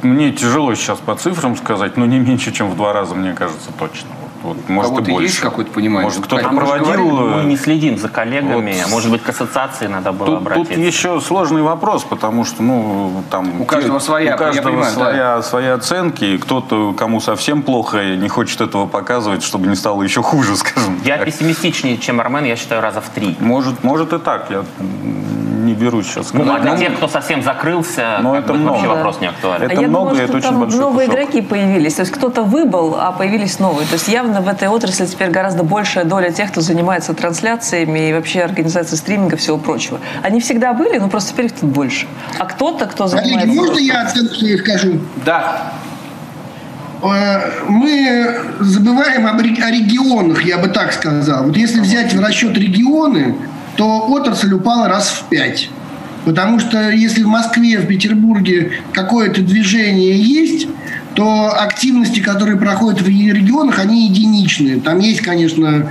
Мне тяжело сейчас по цифрам сказать, но не меньше, чем в 2 раза, мне кажется, точно. Вот, может, и больше. Есть какое-то понимание? Может, кто-то проводил... Мы не следим за коллегами, вот. Может быть, к ассоциации надо было обратиться. Тут еще сложный вопрос, потому что, ну, там... У каждого своя, свои оценки, и кто-то, кому совсем плохо, не хочет этого показывать, чтобы не стало еще хуже, скажем так. Я пессимистичнее, чем Армен, я считаю, раза в 3. Может и так, я... не беру сейчас. Ну, а для тех, кто совсем закрылся, это вообще вопрос не актуален. Это много, это очень большой кусок. Новые игроки появились. То есть кто-то выбыл, а появились новые. То есть явно в этой отрасли теперь гораздо большая доля тех, кто занимается трансляциями и вообще организацией стриминга и всего прочего. Они всегда были, но просто теперь их тут больше. А кто-то, кто занимается... Коллеги, можно я оценку свою скажу? Да. Мы забываем о регионах, я бы так сказал. Вот если взять в расчет регионы, то отрасль упала раз в 5. Потому что если в Москве, в Петербурге какое-то движение есть, то активности, которые проходят в регионах, они единичные. Там есть, конечно,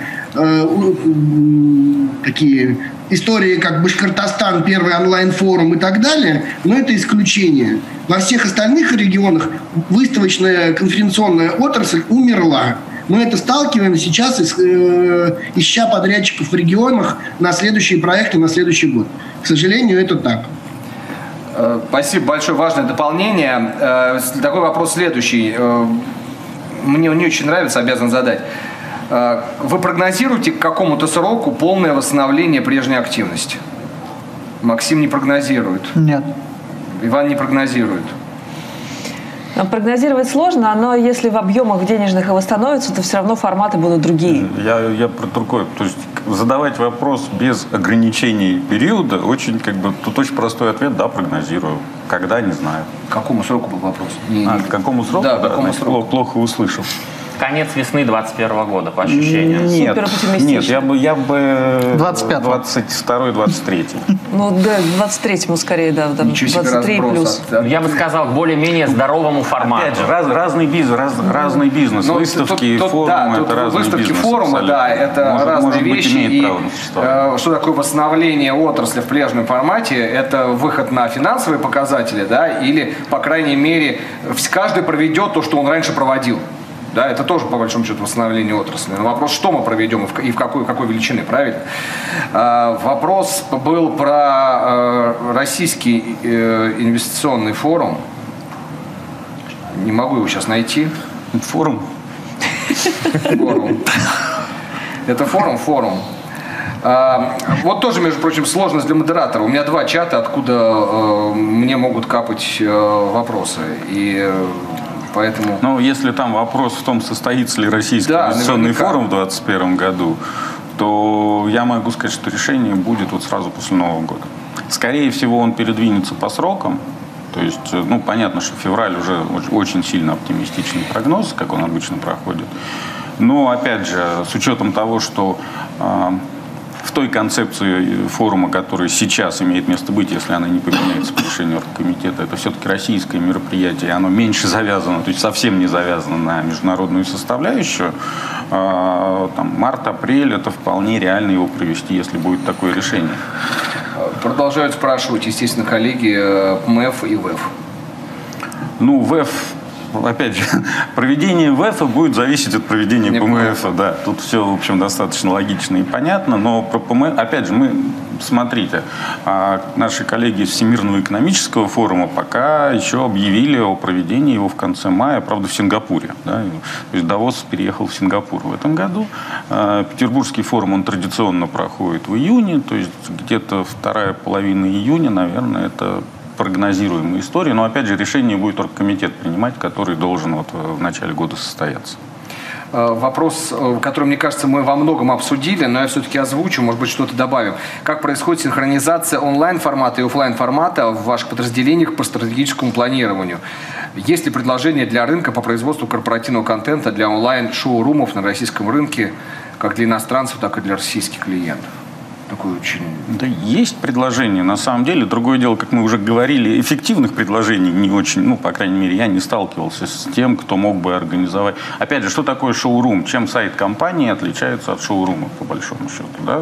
такие истории, как Башкортостан, первый онлайн-форум и так далее, но это исключение. Во всех остальных регионах выставочная конференционная отрасль умерла. Мы это сталкиваем сейчас, ища подрядчиков в регионах на следующие проекты, на следующий год. К сожалению, это так. Спасибо большое. Важное дополнение. Такой вопрос следующий. Мне он не очень нравится, обязан задать. Вы прогнозируете к какому-то сроку полное восстановление прежней активности? Максим не прогнозирует. Нет. Иван не прогнозирует. Прогнозировать сложно, но если в объемах денежных и восстановится, то все равно форматы будут другие. Я про другое. То есть задавать вопрос без ограничений периода, очень, как бы, тут очень простой ответ, да, прогнозирую. Когда, не знаю. К какому сроку был вопрос? К какому сроку? Да, плохо услышал. конец весны 2021 года, по ощущениям. Нет, нет, я бы 22-23. Ну, да, 23-му скорее, да. 23 плюс. Я бы сказал, более-менее здоровому формату. Опять же, разный бизнес, выставки, форумы, это разные бизнесы. Выставки, форумы, да, это разные вещи. Что такое восстановление отрасли в прежнем формате? Это выход на финансовые показатели, да, или, по крайней мере, каждый проведет то, что он раньше проводил. Да, это тоже, по большому счету, восстановление отрасли. Но вопрос, что мы проведем и в какой величины, правильно? Вопрос был про Российский инвестиционный форум. Не могу его сейчас найти. Форум? Форум. Это форум. Вот тоже, между прочим, сложность для модератора. У меня два чата, откуда мне могут капать вопросы. И... Поэтому... Но если там вопрос в том, состоится ли Российский инвестиционный форум в 2021 году, то я могу сказать, что решение будет вот сразу после Нового года. Скорее всего, он передвинется по срокам. То есть, ну, понятно, что февраль уже очень сильно оптимистичный прогноз, как он обычно проходит. Но, опять же, с учетом того, что в той концепции форума, которая сейчас имеет место быть, если она не поменяется по решению оргкомитета, это все-таки российское мероприятие, оно меньше завязано, то есть совсем не завязано на международную составляющую. Там, март-апрель, это вполне реально его провести, если будет такое решение. Продолжают спрашивать, естественно, коллеги, МЭФ и ВЭФ. Ну, ВЭФ... Опять же, проведение ВЭФа будет зависеть от проведения ПМФа. Да. Тут все, в общем, достаточно логично и понятно. Но про ПМФ, опять же, мы, смотрите, наши коллеги из Всемирного экономического форума пока еще объявили о проведении его в конце мая, правда, в Сингапуре. Да. То есть Давос переехал в Сингапур в этом году. Петербургский форум, он традиционно проходит в июне, то есть где-то вторая половина июня, наверное, это... прогнозируемую историю, но, опять же, решение будет оргкомитет принимать, который должен вот в начале года состояться. Вопрос, который, мне кажется, мы во многом обсудили, но я все-таки озвучу, может быть, что-то добавим. Как происходит синхронизация онлайн-формата и офлайн-формата в ваших подразделениях по стратегическому планированию? Есть ли предложения для рынка по производству корпоративного контента для онлайн-шоурумов на российском рынке, как для иностранцев, так и для российских клиентов? Да, есть предложения, на самом деле. Другое дело, как мы уже говорили, эффективных предложений не очень, ну, по крайней мере, я не сталкивался с тем, кто мог бы организовать. Опять же, что такое шоурум? Чем сайт компании отличается от шоурума, по большому счету, да?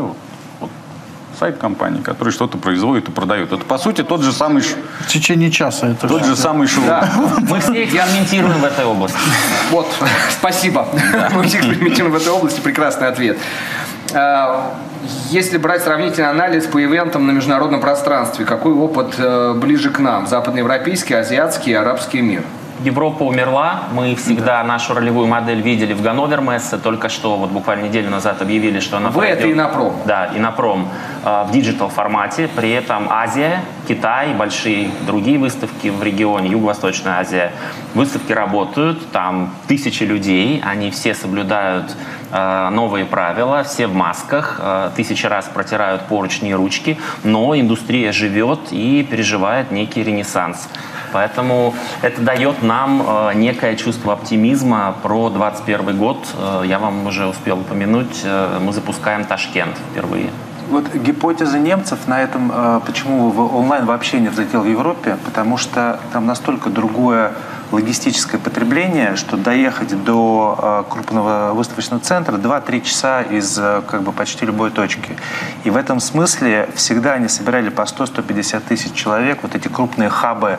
Сайт компании, который что-то производит и продает. Это, по сути, тот же самый... В течение часа это... Тот же самый шоу. Да. Мы все экспериментируем в этой области. Вот, спасибо. Да. Мы все экспериментируем в этой области. Прекрасный ответ. Если брать сравнительный анализ по ивентам на международном пространстве, какой опыт ближе к нам? Западноевропейский, азиатский, арабский мир? Европа умерла. Мы всегда нашу ролевую модель видели в Ганновер-мессе. Только что вот буквально неделю назад объявили, что она пройдет... это Иннопром. Да, Иннопром в диджитал формате. При этом Азия, Китай, большие другие выставки в регионе, Юго-Восточная Азия. Выставки работают, там тысячи людей, они все соблюдают новые правила, все в масках, тысячи раз протирают поручни и ручки, но индустрия живет и переживает некий ренессанс. Поэтому это дает нам некое чувство оптимизма про 2021 год. Я вам уже успел упомянуть, мы запускаем Ташкент впервые. Вот гипотеза немцев на этом, почему онлайн вообще не взлетел в Европе, потому что там настолько другое логистическое потребление, что доехать до крупного выставочного центра 2-3 часа из как бы почти любой точки. И в этом смысле всегда они собирали по 100-150 тысяч человек, вот эти крупные хабы.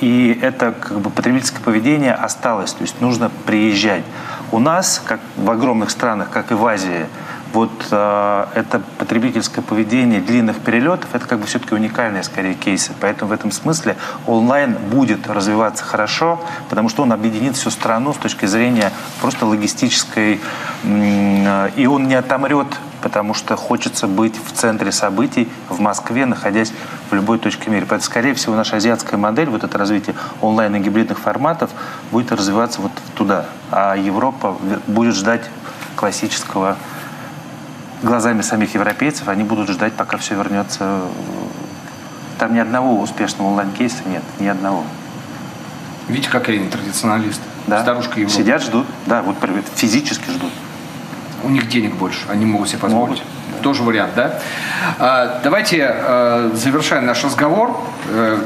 И это как бы потребительское поведение осталось, то есть нужно приезжать. У нас, как в огромных странах, как и в Азии, вот это потребительское поведение длинных перелетов, это как бы все-таки уникальные, скорее, кейсы. Поэтому в этом смысле онлайн будет развиваться хорошо, потому что он объединит всю страну с точки зрения просто логистической, и он не отомрет, потому что хочется быть в центре событий в Москве, находясь в любой точке мира. Поэтому, скорее всего, наша азиатская модель, вот это развитие онлайн и гибридных форматов, будет развиваться вот туда. А Европа будет ждать классического... Глазами самих европейцев они будут ждать, пока все вернется. Там ни одного успешного онлайн-кейса нет, ни одного. Видите, как они традиционалисты. Да. Старушка Европа. Сидят, ждут. Да, вот физически ждут. У них денег больше, они могут себе позволить. Могут. Тоже вариант, да? Давайте, завершая наш разговор,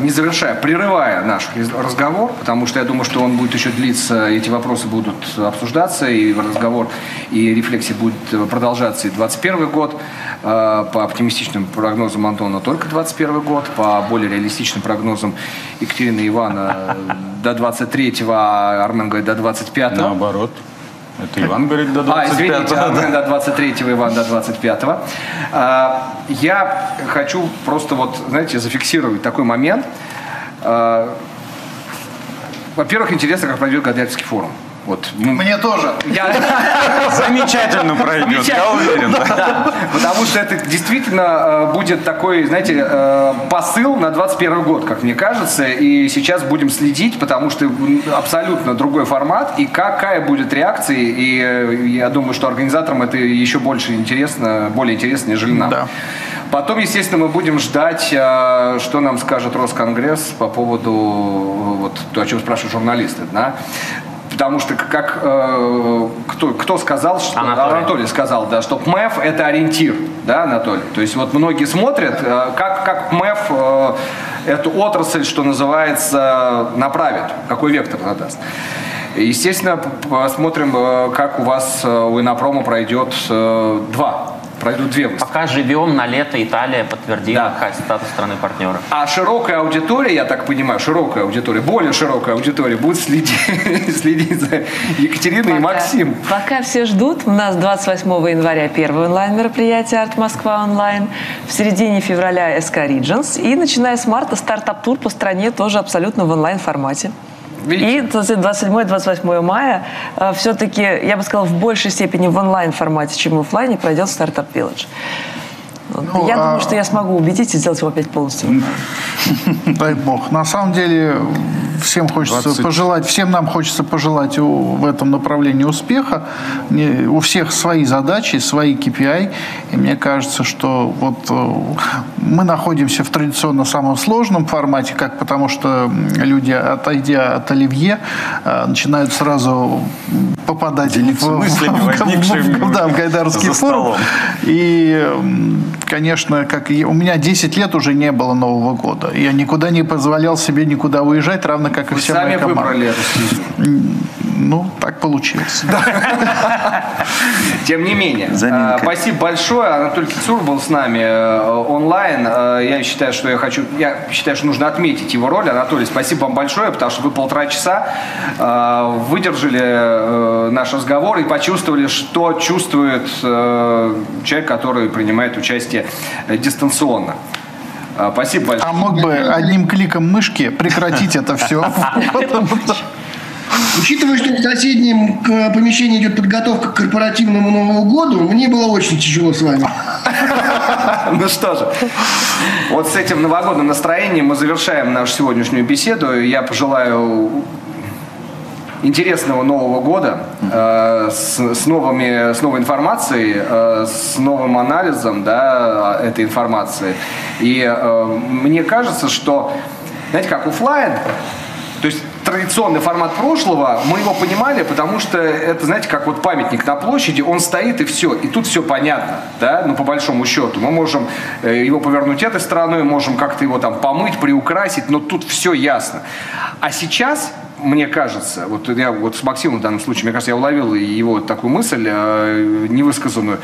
не завершая, прерывая наш разговор, потому что я думаю, что он будет еще длиться, эти вопросы будут обсуждаться, и разговор, и рефлексия будет продолжаться и 2021 год. По оптимистичным прогнозам Антона только 2021 год, по более реалистичным прогнозам Екатерины и Ивана до 23-го, а Армен говорит до 25-го. Наоборот. Это Иван говорит до 25-го. Извините, Армен до 23-го, Иван до 25-го. Я хочу просто, вот, знаете, зафиксировать такой момент. Во-первых, интересно, как пройдет Гайдаровский форум. Вот. Мне тоже. Замечательно пройдет, я уверен. Да. Потому что это действительно будет такой, знаете, посыл на 2021 год, как мне кажется. И сейчас будем следить, потому что абсолютно другой формат. И какая будет реакция. И я думаю, что организаторам это еще больше интересно, более интересно, нежели нам. Да. Потом, естественно, мы будем ждать, что нам скажет Росконгресс по поводу, вот, то, о чем спрашивают журналисты. Да? Потому что, как кто сказал, что Анатолий сказал, да, что ПМЭФ – это ориентир, да, Анатолий? То есть вот многие смотрят, как ПМЭФ эту отрасль, что называется, направит, какой вектор задаст. Естественно, посмотрим, как у вас, у Иннопрома пройдет пройдут две выставки. Пока живем, на лето Италия подтвердила статус страны-партнера. А широкая аудитория, я так понимаю, широкая аудитория, более широкая аудитория будет следить за Екатериной и Максимом. Пока все ждут. У нас 28 января первое онлайн-мероприятие «Арт Москва онлайн», в середине февраля «СК Ридженс», и начиная с марта стартап-тур по стране тоже абсолютно в онлайн-формате. Видите? И 27-28 мая все-таки, я бы сказала, в большей степени в онлайн-формате, чем в офлайне, пройдет Startup Village. Ну, я думаю, что я смогу убедить и сделать его опять полностью. Дай бог. На самом деле, всем хочется пожелать, всем нам хочется пожелать в этом направлении успеха. У всех свои задачи, свои KPI. И мне кажется, что вот мы находимся в традиционно самом сложном формате, как потому что люди, отойдя от оливье, начинают сразу попадать в Гайдаровский форум. И, конечно, как у меня 10 лет уже не было Нового года. Я никуда не позволял себе никуда уезжать, равно как и вся моя команда. Вы сами выбрали это. Ну, так получилось. Тем не менее, спасибо большое. Анатолий Кицура был с нами онлайн. Я считаю, что нужно отметить его роль. Анатолий, спасибо вам большое, потому что вы 1,5 часа выдержали наш разговор и почувствовали, что чувствует человек, который принимает участие дистанционно. Спасибо большое. А мог бы одним кликом мышки прекратить это все? Учитывая, что в соседнем помещении идет подготовка к корпоративному Новому году, мне было очень тяжело с вами. Ну что же, вот с этим новогодним настроением мы завершаем нашу сегодняшнюю беседу. Я пожелаю интересного Нового года с новой информацией, с новым анализом, да, этой информации. И мне кажется, что, знаете, как офлайн, то есть традиционный формат прошлого, мы его понимали, потому что это, знаете, как вот памятник на площади, он стоит и все, и тут все понятно, да, ну по большому счету. Мы можем его повернуть этой стороной, можем как-то его там помыть, приукрасить, но тут все ясно. А сейчас, мне кажется, вот я вот с Максимом в данном случае, мне кажется, я уловил его такую мысль невысказанную,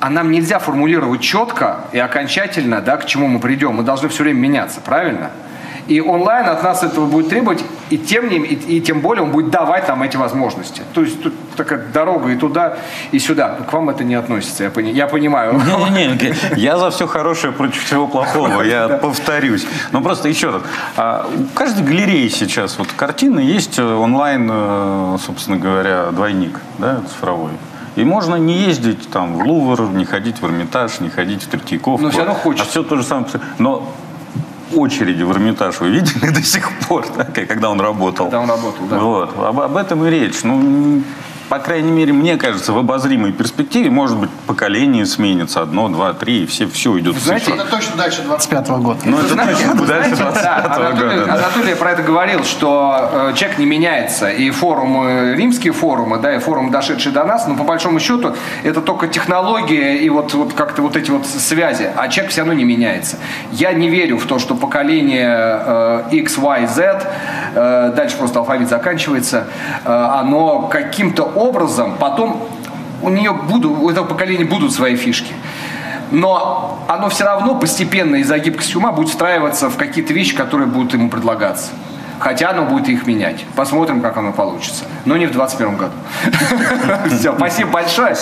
а нам нельзя формулировать четко и окончательно, да, к чему мы придем, мы должны все время меняться, правильно? И онлайн от нас этого будет требовать, и тем более он будет давать нам эти возможности. То есть тут такая дорога и туда, и сюда. К вам это не относится, я понимаю. Не, я за все хорошее против всего плохого, я повторюсь. Но просто еще раз. У каждой галереи сейчас вот картины есть онлайн, собственно говоря, двойник, да, цифровой. И можно не ездить там в Лувр, не ходить в Эрмитаж, не ходить в Третьяковку. Но все равно хочется. А все то же самое. Но очереди в Эрмитаж вы видели до сих пор, да, когда он работал. Да. Вот. Об этом и речь. Ну, по крайней мере, мне кажется, в обозримой перспективе, может быть, поколение сменится, одно, два, три, и все идет в цифрах. Знаете, это точно дальше 25-го года. Ну, это точно дальше 25-го года. Анатолий про это говорил, что человек не меняется. И форумы, римские форумы, да, и форум, дошедший до нас, но по большому счету это только технология и вот как-то вот эти вот связи. А человек все равно не меняется. Я не верю в то, что поколение X, Y, Z, дальше просто алфавит заканчивается, оно каким-то образом потом у этого поколения будут свои фишки. Но оно все равно постепенно из-за гибкости ума будет встраиваться в какие-то вещи, которые будут ему предлагаться. Хотя оно будет их менять. Посмотрим, как оно получится. Но не в 2021 году. Все, спасибо большое.